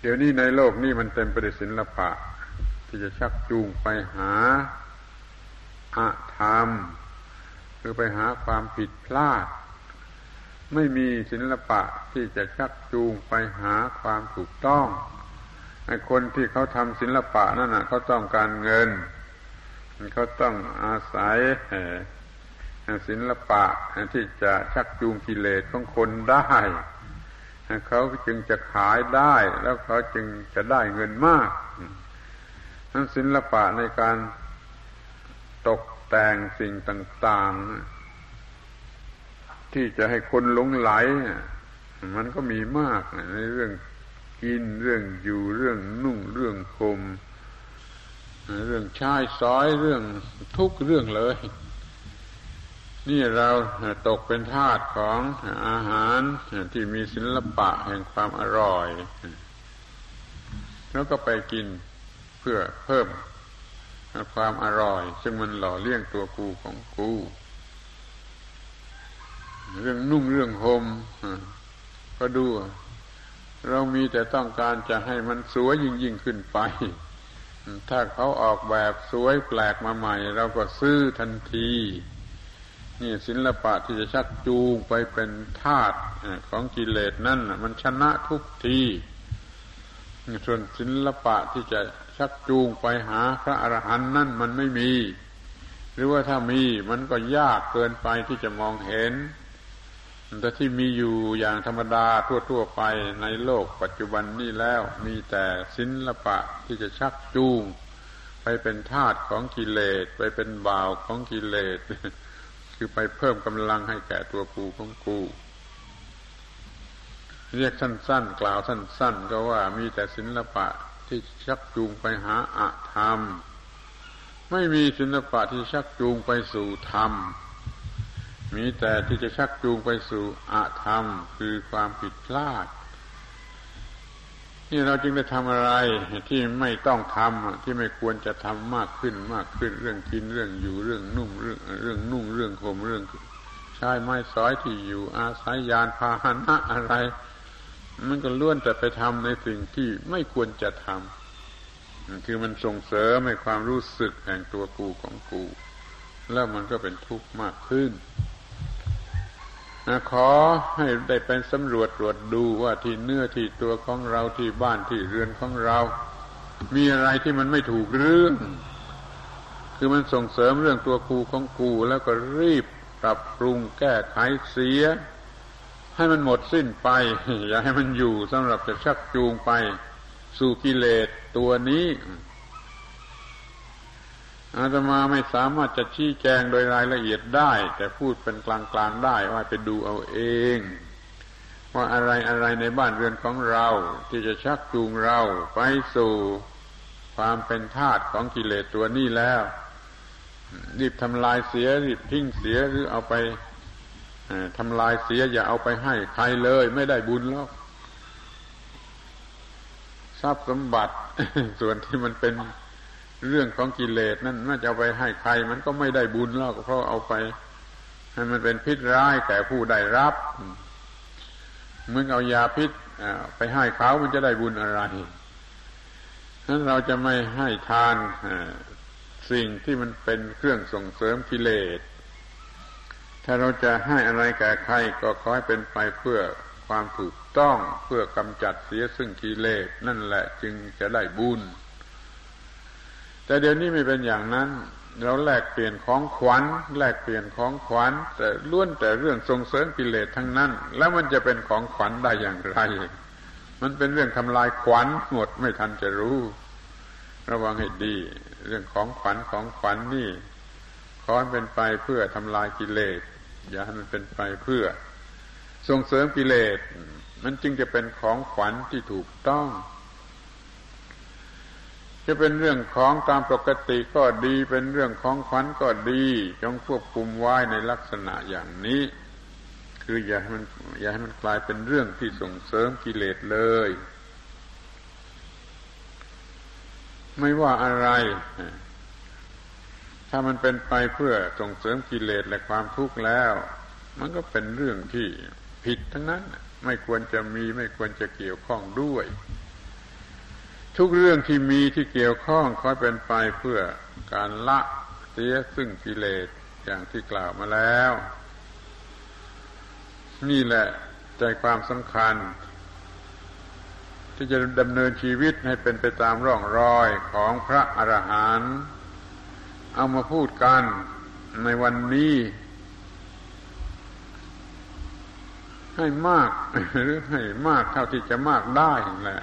เดี๋ยวนี้ในโลกนี้มันเต็มไปด้วยศิลปะที่จะชักจูงไปหาอธรรมคือไปหาความผิดพลาดไม่มีศิลปะที่จะชักจูงไปหาความถูกต้องไอ้คนที่เขาทำศิลปะนั่นน่ะเขาต้องการเงินเขาต้องอาศัยศิลปะที่จะชักจูงกิเลสของคนได้เขาจึงจะขายได้แล้วเขาจึงจะได้เงินมากนั้นศิลปะในการตกแต่งสิ่งต่างๆที่จะให้คนหลงไหลมันก็มีมากในเรื่องกินเรื่องอยู่เรื่องนุ่งเรื่องห่ม เรื่องใช้สอยเรื่องทุกเรื่องเลยนี่เราตกเป็นทาสของอาหารที่มีศิลปะแห่งความอร่อยแล้วก็ไปกินเพื่อเพิ่มความอร่อยซึ่งมันหล่อเลี้ยงตัวกูของกูเรื่องนุ่งเรื่องห่มก็ดูเรามีแต่ต้องการจะให้มันสวยยิ่งขึ้นไปถ้าเขาออกแบบสวยแปลกมาใหม่เราก็ซื้อทันทีนี่ศิลปะที่จะชักจูงไปเป็นทาสของกิเลสนั่นมันชนะทุกทีส่วนศิลปะที่จะชักจูงไปหาพระอรหันต์นั่นมันไม่มีหรือว่าถ้ามีมันก็ยากเกินไปที่จะมองเห็นแต่ที่มีอยู่อย่างธรรมดาทั่วๆไปในโลกปัจจุบันนี้แล้วมีแต่ศิลปะที่จะชักจูงไปเป็นทาสของกิเลสไปเป็นบ่าวของกิเลสคือไปเพิ่มกำลังให้แก่ตัวกูของกูเรียกสั้นๆกล่าวสั้นๆก็ว่ามีแต่ศิลปะที่ชักจูงไปหาอธรรมไม่มีศิลปะที่ชักจูงไปสู่ธรรมมีแต่ที่จะชักจูงไปสู่อธรรมคือความผิดพลาดนี่เราจึงได้ทำอะไรที่ไม่ต้องทำที่ไม่ควรจะทำมากขึ้นเรื่องกินเรื่องอยู่เรื่องนุ่งเรื่องห่มเรื่องใช้ไม้สอยที่อยู่อาศัยยานพาหนะอะไรมันก็ล้วนแต่ไปทำในสิ่งที่ไม่ควรจะทำคือมันส่งเสริมให้ความรู้สึกแห่งตัวกูของกูแล้วมันก็เป็นทุกข์มากขึ้นขอให้ได้เป็นสำรวจตรวจดูว่าที่เนื้อที่ตัวของเราที่บ้านที่เรือนของเรามีอะไรที่มันไม่ถูกเรื่องคือมันส่งเสริมเรื่องตัวกูของกูแล้วก็รีบปรับปรุงแก้ไขเสียให้มันหมดสิ้นไปอย่าให้มันอยู่สำหรับจะชักจูงไปสู่กิเลสตัวนี้อาตมาไม่สามารถจะชี้แจงโดยรายละเอียดได้แต่พูดเป็นกลางๆได้ว่าไปดูเอาเองว่าอะไรในบ้านเรือนของเราที่จะชักจูงเราไปสู่ความเป็นทาสของกิเลสตัวนี้แล้วรีบทำลายเสียรีบทิ้งเสียหรือเอาไปทำลายเสียอย่าเอาไปให้ใครเลยไม่ได้บุญหรอกทรัพย์สมบัติ ส่วนที่มันเป็นเรื่องของกิเลสนั่นน่าจะเอาไปให้ใครมันก็ไม่ได้บุญหรอกเพราะเอาไปให้มันเป็นพิษร้ายแก่ผู้ได้รับมึงเอายาพิษไปให้เขามันจะได้บุญอะไรงั้นเราจะไม่ให้ทานสิ่งที่มันเป็นเครื่องส่งเสริมกิเลสถ้าเราจะให้อะไรแก่ใครก็ขอให้เป็นไปเพื่อความถูกต้องเพื่อกำจัดเสียซึ่งกิเลสนั่นแหละจึงจะได้บุญแต่เดี๋ยวนี้ไม่เป็นอย่างนั้นเราแลกเปลี่ยนของขวัญแต่ล้วนแต่เรื่องส่งเสริมกิเลสทั้งนั้นแล้วมันจะเป็นของขวัญได้อย่างไรมันเป็นเรื่องทำลายขวัญหมดไม่ทันจะรู้ระวังให้ดีเรื่องของขวัญนี่ขอให้เป็นไปเพื่อทำลายกิเลสอย่าให้มันเป็นไปเพื่อส่งเสริมกิเลสมันจึงจะเป็นของขวัญที่ถูกต้องจะเป็นเรื่องของตามปกติก็ดีเป็นเรื่องของขวัญก็ดีจงควบคุมไว้ในลักษณะอย่างนี้คืออย่าให้มันกลายเป็นเรื่องที่ส่งเสริมกิเลสเลยไม่ว่าอะไรถ้ามันเป็นไปเพื่อส่งเสริมกิเลสและความทุกข์แล้วมันก็เป็นเรื่องที่ผิดทั้งนั้นไม่ควรจะมีไม่ควรจะเกี่ยวข้องด้วยทุกเรื่องที่มีที่เกี่ยวข้องค่อยเป็นไปเพื่อการละเสียซึ่งกิเลสอย่างที่กล่าวมาแล้วนี่แหละใจความสำคัญที่จะดำเนินชีวิตให้เป็นไปตามร่องรอยของพระอรหันต์เอามาพูดกันในวันนี้ให้มาก หรือให้มากเท่าที่จะมากได้แหละ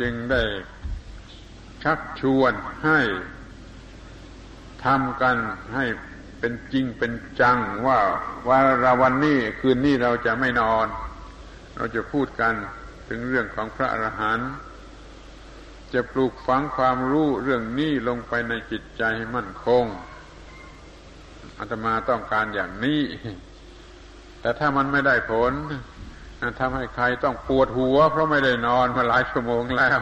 จึงได้ชักชวนให้ทำกันให้เป็นจริงเป็นจังว่าวันนี้คืนนี้เราจะไม่นอนเราจะพูดกันถึงเรื่องของพระอรหันต์ จะปลูกฝังความรู้เรื่องนี้ลงไปในจิตใจให้มั่นคงอาตมาต้องการอย่างนี้แต่ถ้ามันไม่ได้ผลทำให้ใครต้องปวดหัวเพราะไม่ได้นอนมาหลายชั่วโมงแล้ว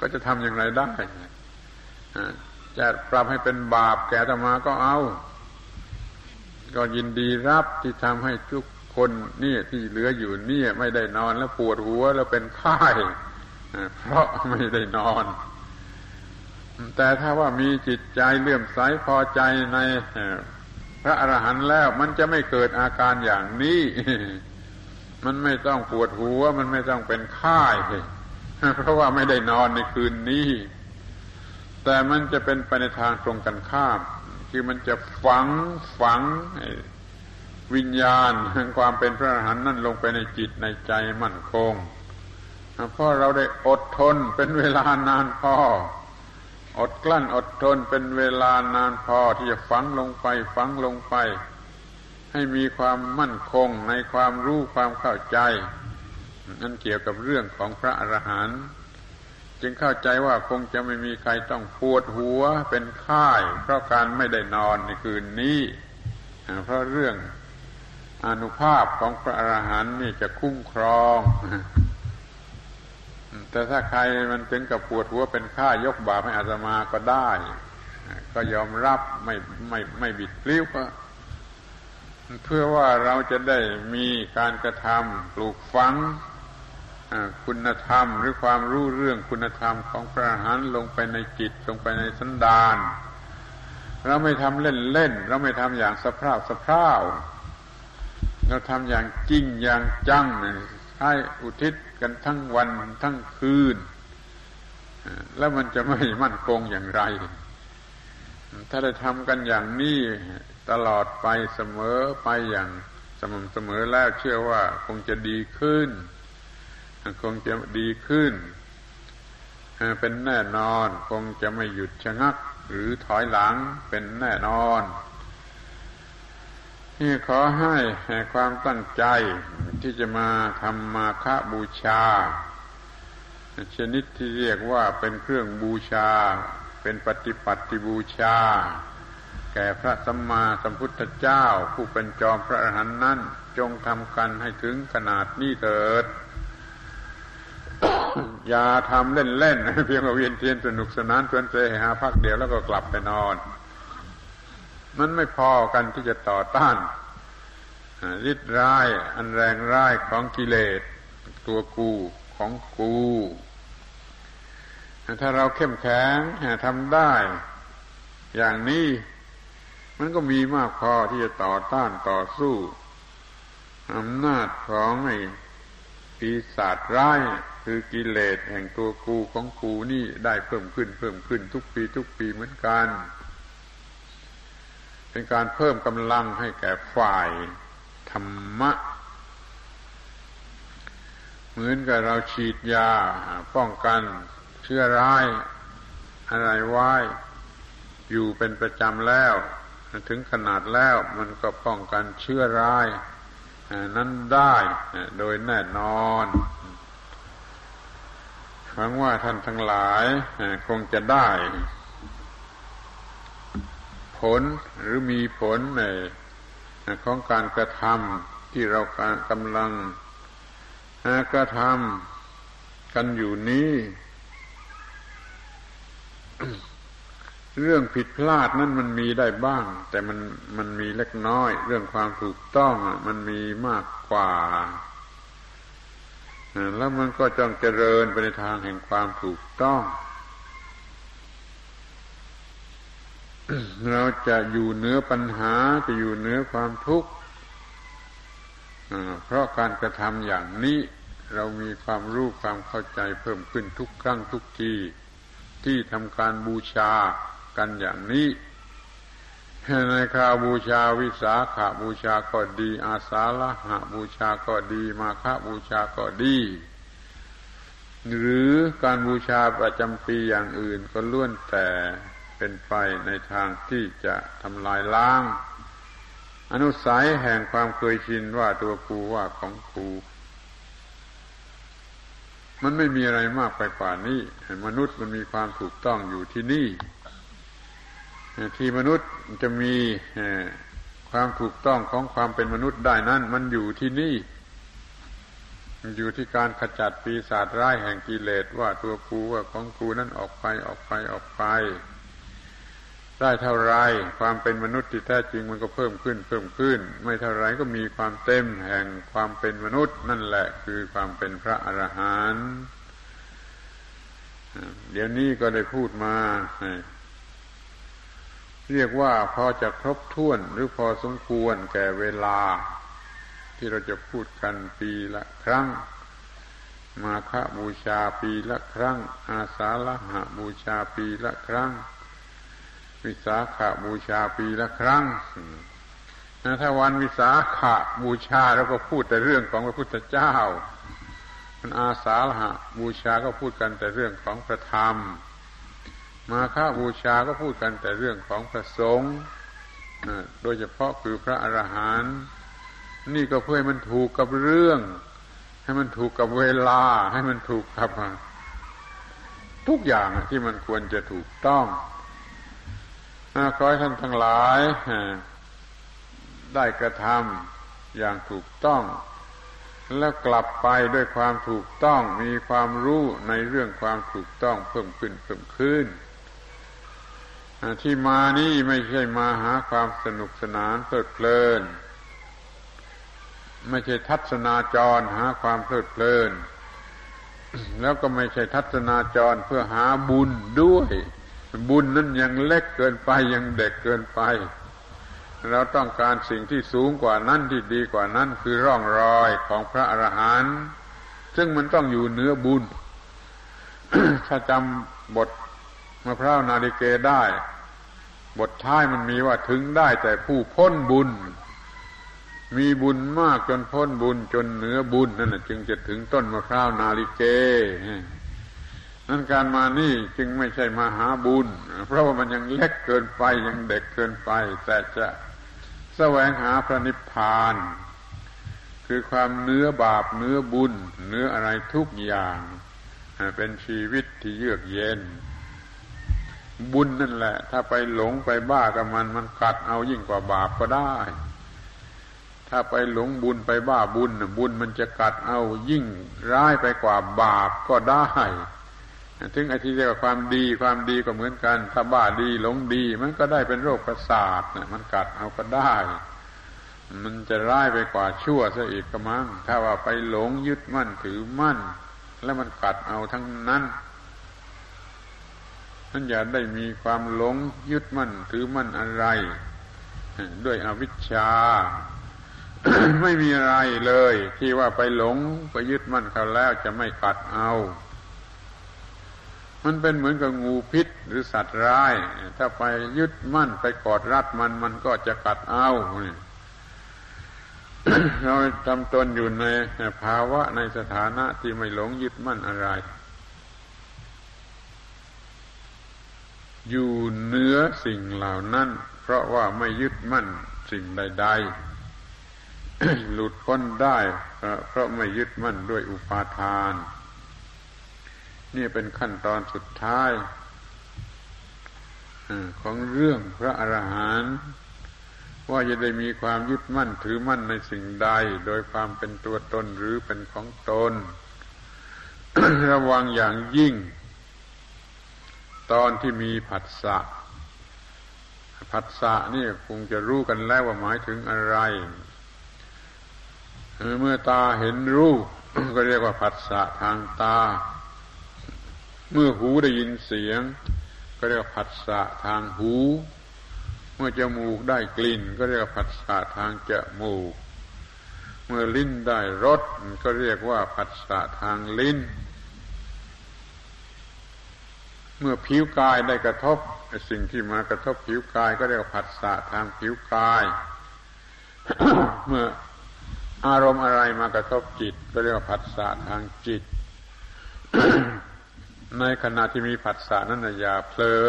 ก็จะทำอย่างไรได้จะปรับให้เป็นบาปแก่อาตมาก็เอาก็ยินดีรับที่ทำให้ทุกคนนี่ที่เหลืออยู่นี่ไม่ได้นอนแล้วปวดหัวแล้วเป็นไข้เพราะไม่ได้นอนแต่ถ้าว่ามีจิตใจเลื่อมใสพอใจในพระอรหันต์แล้วมันจะไม่เกิดอาการอย่างนี้มันไม่ต้องปวดหัวมันไม่ต้องเป็นไข้เพราะว่าไม่ได้นอนในคืนนี้แต่มันจะเป็นไปในทางตรงกันข้ามคือมันจะฝังวิญญาณแห่งความเป็นพระอรหันต์นั่นลงไปในจิตในใจมั่นคงเพราะเราได้อดทนเป็นเวลานานพออดกลั้นอดทนเป็นเวลานานพอที่จะฝังลงไปให้มีความมั่นคงในความรู้ความเข้าใจนั่นเกี่ยวกับเรื่องของพระอรหันต์จึงเข้าใจว่าคงจะไม่มีใครต้องปวดหัวเป็นไข้เพราะการไม่ได้นอนในคืนนี้เพราะเรื่องอานุภาพของพระอรหันต์นี่จะคุ้มครองแต่ถ้าใครมันถึงกับปวดหัวเป็นไข้ยกบาปให้อาตมาก็ได้ก็ยอมรับไม่บิดพลิ้วก็เพื่อว่าเราจะได้มีการกระทำปลูกฝังคุณธรรมหรือความรู้เรื่องคุณธรรมของพระอรหันต์ลงไปในจิตลงไปในสันดานเราไม่ทำเล่นๆเราไม่ทำอย่างสะพร่าวเราทำอย่างจริงอย่างจังให้อุทิศกันทั้งวันทั้งคืนแล้วมันจะไม่มั่นคงอย่างไรถ้าได้ทำกันอย่างนี้ตลอดไปเสมอไปอย่างสม่ำเสมอแล้วเชื่อว่าคงจะดีขึ้นเป็นแน่นอนคงจะไม่หยุดชะงักหรือถอยหลังเป็นแน่นอนนี่ขอให้ความตั้งใจที่จะมาทำมาฆบูชาชนิดที่เรียกว่าเป็นเครื่องบูชาเป็นปฏิปัตติบูชาแก่พระสัมมาสัมพุทธเจ้าผู้เป็นจอมพระอรหันต์นั้นจงทำกันให้ถึงขนาดนี้เถิด อย่าทำเล่นๆเพียงเวียนเทียนสนุกสนานชวนเสหาพักเดียวแล้วก็กลับไปนอนมันไม่พอกันที่จะต่อต้านฤทธิ์ร้ายอันแรงร้ายของกิเลสตัวกูของกูถ้าเราเข้มแข็งทำได้อย่างนี้มันก็มีมากพอที่จะต่อต้านต่อสู้อำนาจของไอ้ปีศาจร้ายคือกิเลสแห่งตัวกูของกูนี่ได้เพิ่มขึ้นทุกปีเหมือนกันเป็นการเพิ่มกำลังให้แก่ฝ่ายธรรมะเหมือนกับเราฉีดยาป้องกันเชื้อร้ายอะไรไว้อยู่เป็นประจำแล้วถึงขนาดแล้วมันก็ป้องกันเชื้อร้ายนั้นได้โดยแน่นอนหวังว่าท่านทั้งหลายคงจะได้ผลหรือมีผลในของการกระทำที่เรากำลังกระทำกันอยู่นี้ เรื่องผิดพลาดนั้นมันมีได้บ้างแต่มันมีเล็กน้อยเรื่องความถูกต้องมันมีมากกว่าแล้วมันก็จงเจริญไปในทางแห่งความถูกต้องเราจะอยู่เหนือปัญหาจะอยู่เหนือความทุกข์เพราะการกระทำอย่างนี้เรามีความรู้ความเข้าใจเพิ่มขึ้นทุกครั้งทุกทีที่ทำการบูชากันอย่างนี้ในคราวบูชาวิสาขบูชาก็ดีอาสาฬหบูชาก็ดีมาฆบูชาก็ดีหรือการบูชาประจำปีอย่างอื่นก็ล้วนแต่เป็นไปในทางที่จะทำลายล้างอนุสัยแห่งความเคยชินว่าตัวกูว่าของกู มันไม่มีอะไรมากไปกว่านี้มนุษย์มันมีความถูกต้องอยู่ที่นี่ที่มนุษย์จะมีความถูกต้องของความเป็นมนุษย์ได้นั้นมันอยู่ที่นี่มันอยู่ที่การขจัดปีศาจร้ายแห่งกิเลสว่าตัวกูว่าของกูนั้นออกไปได้เท่าไรความเป็นมนุษย์ที่แท้จริงมันก็เพิ่มขึ้นไม่เท่าไรก็มีความเต็มแห่งความเป็นมนุษย์นั่นแหละคือความเป็นพระอรหันต์เดี๋ยวนี้ก็ได้พูดมาเรียกว่าพอจะครบถ้วนหรือพอสมควรแก่เวลาที่เราจะพูดกันปีละครั้งมาฆบูชาปีละครั้งอาสาฬหบูชาปีละครั้งวิสาขบูชาปีละครั้งถ้าวันวิสาขบูชาเราก็พูดแต่เรื่องของพระพุทธเจ้าอาสาฬหบูชาก็พูดกันแต่เรื่องของพระธรรมมาฆบูชาก็พูดกันแต่เรื่องของพระสงฆ์โดยเฉพาะคือพระอรหันต์นี่ก็เพื่อให้มันถูกกับเรื่องให้มันถูกกับเวลาให้มันถูกกับทุกอย่างที่มันควรจะถูกต้องขอให้ท่านทั้งหลายได้กระทำอย่างถูกต้องแล้วกลับไปด้วยความถูกต้องมีความรู้ในเรื่องความถูกต้องเพิ่มขึ้นที่มานี่ไม่ใช่มาหาความสนุกสนานเพลิดเพลินไม่ใช่ทัศนาจรหาความเพลิดเพลินแล้วก็ไม่ใช่ทัศนาจรเพื่อหาบุญด้วยบุญนั้นยังเล็กเกินไปยังเด็กเกินไปเราต้องการสิ่งที่สูงกว่านั้นที่ดีกว่านั้นคือร่องรอยของพระอรหันต์ซึ่งมันต้องอยู่เหนือบุญ ถ้าจำบทมะพร้าวนาฬิเกได้บทท้ายมันมีว่าถึงได้แต่ผู้พ้นบุญมีบุญมากจนพ้นบุญจนเหนือบุญนั่นแหละจึงจะถึงต้นมะพร้าวนาฬิเกนั้นการมานี่จึงไม่ใช่มาหาบุญเพราะว่ามันยังเล็กเกินไปยังเด็กเกินไปแต่จะแสวงหาพระนิพพานคือความเนื้อบาปเนื้อบุญเนื้ออะไรทุกอย่างเป็นชีวิตที่เยือกเย็นบุญนั่นแหละถ้าไปหลงไปบ้ากับมันกัดเอายิ่งกว่าบาปก็ได้ถ้าไปหลงบุญไปบ้าบุญมันจะกัดเอายิ่งร้ายไปกว่าบาปก็ได้ถึงไอ้ที่เรียกว่าความดีก็เหมือนกันถ้าบ้าดีหลงดีมันก็ได้เป็นโรคประสาทเนี่ยมันกัดเอาก็ได้มันจะร้ายไปกว่าชั่วซะอีกก็มั้งถ้าว่าไปหลงยึดมั่นถือมั่นแล้วมันกัดเอาทั้งนั้นนั่นอย่าได้มีความหลงยึดมั่นถือมั่นอะไรด้วยอวิชชา ไม่มีอะไรเลยที่ว่าไปหลงไปยึดมั่นเขาแล้วจะไม่กัดเอามันเป็นเหมือนกับงูพิษหรือสัตว์ร้ายถ้าไปยึดมั่นไปกอดรัดมันก็จะกัดเอาเนี่ย เราทำตนอยู่ในภาวะในสถานะที่ไม่หลงยึดมั่นอะไรอยู่เหนือสิ่งเหล่านั้นเพราะว่าไม่ยึดมั่นสิ่งใดๆ หลุดพ้นได้เพราะไม่ยึดมั่นด้วยอุปาทานนี่เป็นขั้นตอนสุดท้ายของเรื่องพระอรหันต์ว่าจะได้มีความยึดมั่นถือมั่นในสิ่งใดโดยความเป็นตัวตนหรือเป็นของตน ระวังอย่างยิ่งตอนที่มีผัสสะนี่คงจะรู้กันแล้วว่าหมายถึงอะไรเมื่อตาเห็นรูป ก็เรียกว่าผัสสะทางตาเมื่อหูได้ยินเสียงก็เรียกผัสสะทางหูเมื่อจมูกได้กลิ่นก็เรียกผัสสะทางจมูกเมื่อลิ้นได้รสก็เรียกว่าผัสสะทางลิ้นเมื่อผิวกายได้กระทบสิ่งที่มากระทบผิวกายก็เรียกผัสสะทางผิวกาย เมื่ออารมณ์อะไรมากระทบจิตก็เรียกผัสสะทางจิต ในขณะที่มีผัสสะนั้นอย่าเผลอ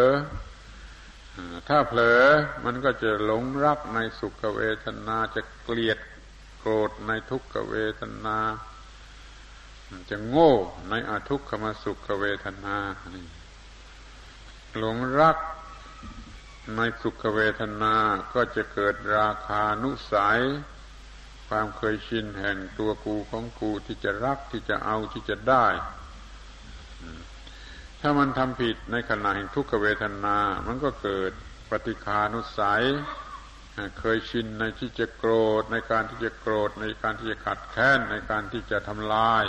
ถ้าเผลอมันก็จะหลงรักในสุขเวทนาจะเกลียดโกรธในทุกขเวทนา จะโง่ในอทุกขมสุขเวทนาหลงรักในสุขเวทนาก็จะเกิดราคานุสัยความเคยชินแห่งตัวกูของกูที่จะรักที่จะเอาที่จะได้ถ้ามันทำผิดในขณะแห่งทุกขเวทนามันก็เกิดปฏิฆานุสัยเคยชินในที่จะโกรธในการที่จะโกรธในการที่จะขัดแค้นในการที่จะทำลาย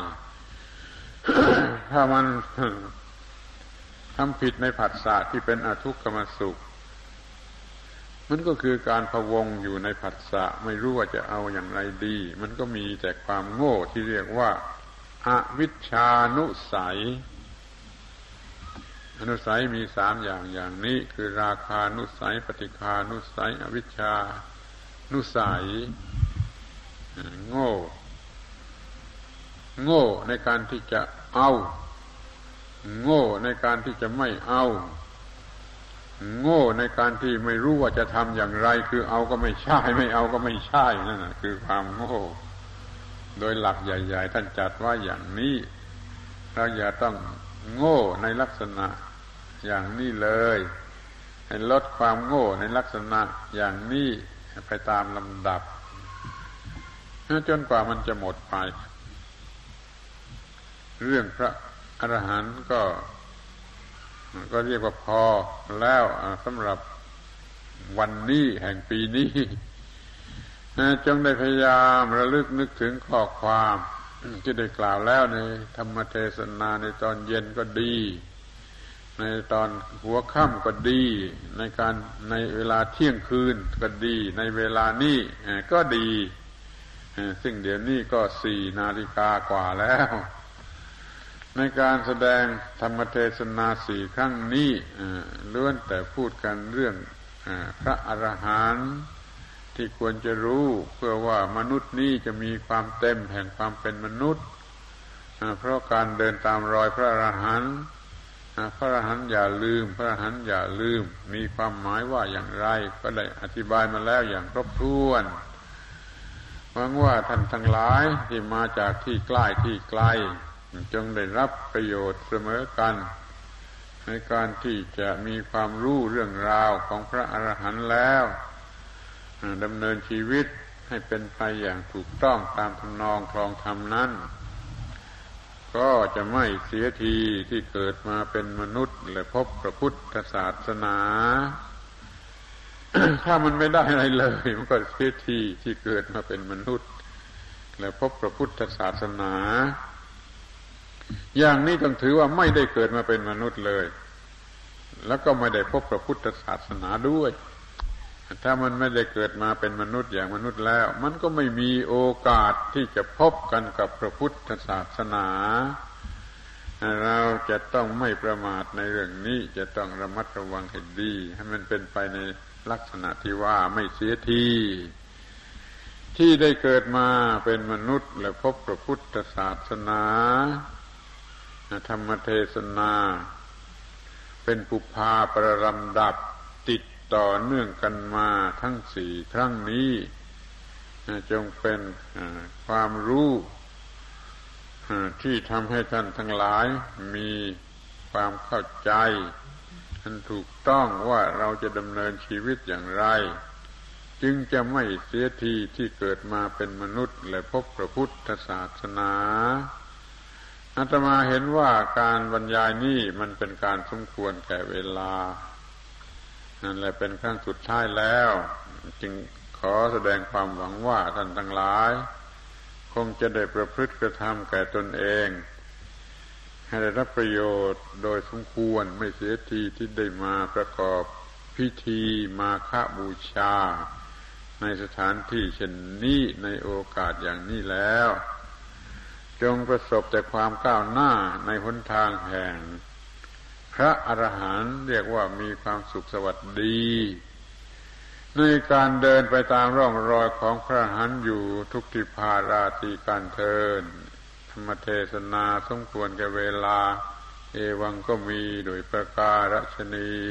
ถ้ามันทำผิดในผัสสะที่เป็นอทุกขมสุขมันก็คือการพะวงอยู่ในผัสสะไม่รู้ว่าจะเอาอย่างไรดีมันก็มีแต่ความโง่ที่เรียกว่าอวิชชานุสัยอนุสัยมีสามอย่างอย่างนี้คือราคานุสัยปฏิฆานุสัยอวิชชานุสัยโง่โง่ในการที่จะเอาโง่ในการที่จะไม่เอาโง่ในการที่ไม่รู้ว่าจะทำอย่างไรคือเอาก็ไม่ใช่ไม่เอาก็ไม่ใช่นั่นน่ะคือความโง่โดยหลักใหญ่ๆท่านจัดว่าอย่างนี้เราอย่าต้องโง่ในลักษณะอย่างนี้เลยให้ลดความโง่ในลักษณะอย่างนี้ไปตามลำดับจนกว่ามันจะหมดไปเรื่องพระอรหันต์ก็เรียกว่าพอแล้วสำหรับวันนี้แห่งปีนี้จงได้พยายามระลึกนึกถึงข้อความที่ได้กล่าวแล้วในธรรมเทศนาในตอนเย็นก็ดีในตอนหัวค่ำก็ดีในเวลาเที่ยงคืนก็ดีในเวลานี้ก็ดีซึ่งเดี๋ยวนี้ก็ 4:00 กว่าแล้วในการแสดงธรรมเทศนา4ครั้งนี้ล้วนแต่พูดกันเรื่องพระอรหันต์ที่ควรจะรู้เพื่อว่ามนุษย์นี้จะมีความเต็มแห่งความเป็นมนุษย์เพราะการเดินตามรอยพระอรหันต์พระอรหันต์อย่าลืมพระอรหันต์อย่าลืมมีความหมายว่าอย่างไรก็ได้อธิบายมาแล้วอย่างครบถ้วนหวังว่าท่านทั้งหลายที่มาจากที่ใกล้ที่ไกลจงได้รับประโยชน์เสมอกันในการที่จะมีความรู้เรื่องราวของพระอรหันต์แล้วดำเนินชีวิตให้เป็นไปอย่างถูกต้องตามธรรมนองครองธรรมนั้นก็จะไม่เสียทีที่เกิดมาเป็นมนุษย์และพบพระพุทธศาสนา ถ้ามันไม่ได้อะไรเลยมันก็เสียทีที่เกิดมาเป็นมนุษย์และพบพระพุทธศาสนาอย่างนี้ต้องถือว่าไม่ได้เกิดมาเป็นมนุษย์เลยแล้วก็ไม่ได้พบพระพุทธศาสนาด้วยถ้ามันไม่ได้เกิดมาเป็นมนุษย์อย่างมนุษย์แล้วมันก็ไม่มีโอกาสที่จะพบกันกับพระพุทธศาสนาเราจะต้องไม่ประมาทในเรื่องนี้จะต้องระมัดระวังให้ดีให้มันเป็นไปในลักษณะที่ว่าไม่เสียทีที่ได้เกิดมาเป็นมนุษย์และพบพระพุทธศาสนาธรรมเทศนาเป็นปุพพาประลำดับติดต่อเนื่องกันมาทั้งสี่ครั้งนี้จงเป็นความรู้ที่ทำให้ท่านทั้งหลายมีความเข้าใจอันถูกต้องว่าเราจะดำเนินชีวิตอย่างไรจึงจะไม่เสียทีที่เกิดมาเป็นมนุษย์และพบพระพุทธศาสนาอาตมาเห็นว่าการบรรยายนี้มันเป็นการสมควรแก่เวลานั่นแหละเป็นครั้งสุดท้ายแล้วจึงขอแสดงความหวังว่าท่านทั้งหลายคงจะได้ประพฤติกระทำแก่ตนเองให้ได้รับประโยชน์โดยสมควรไม่เสียทีที่ได้มาประกอบพิธีมาฆบูชาในสถานที่เช่นนี้ในโอกาสอย่างนี้แล้วจงประสบแต่ความก้าวหน้าในหนทางแห่งพระอรหันต์เรียกว่ามีความสุขสวัสดีในการเดินไปตามร่องรอยของพระอรหันต์อยู่ทุกทิพาราตรีการเทินธรรมเทศนาสมควรแก่เวลาเอวังก็มีโดยประการฉะนี้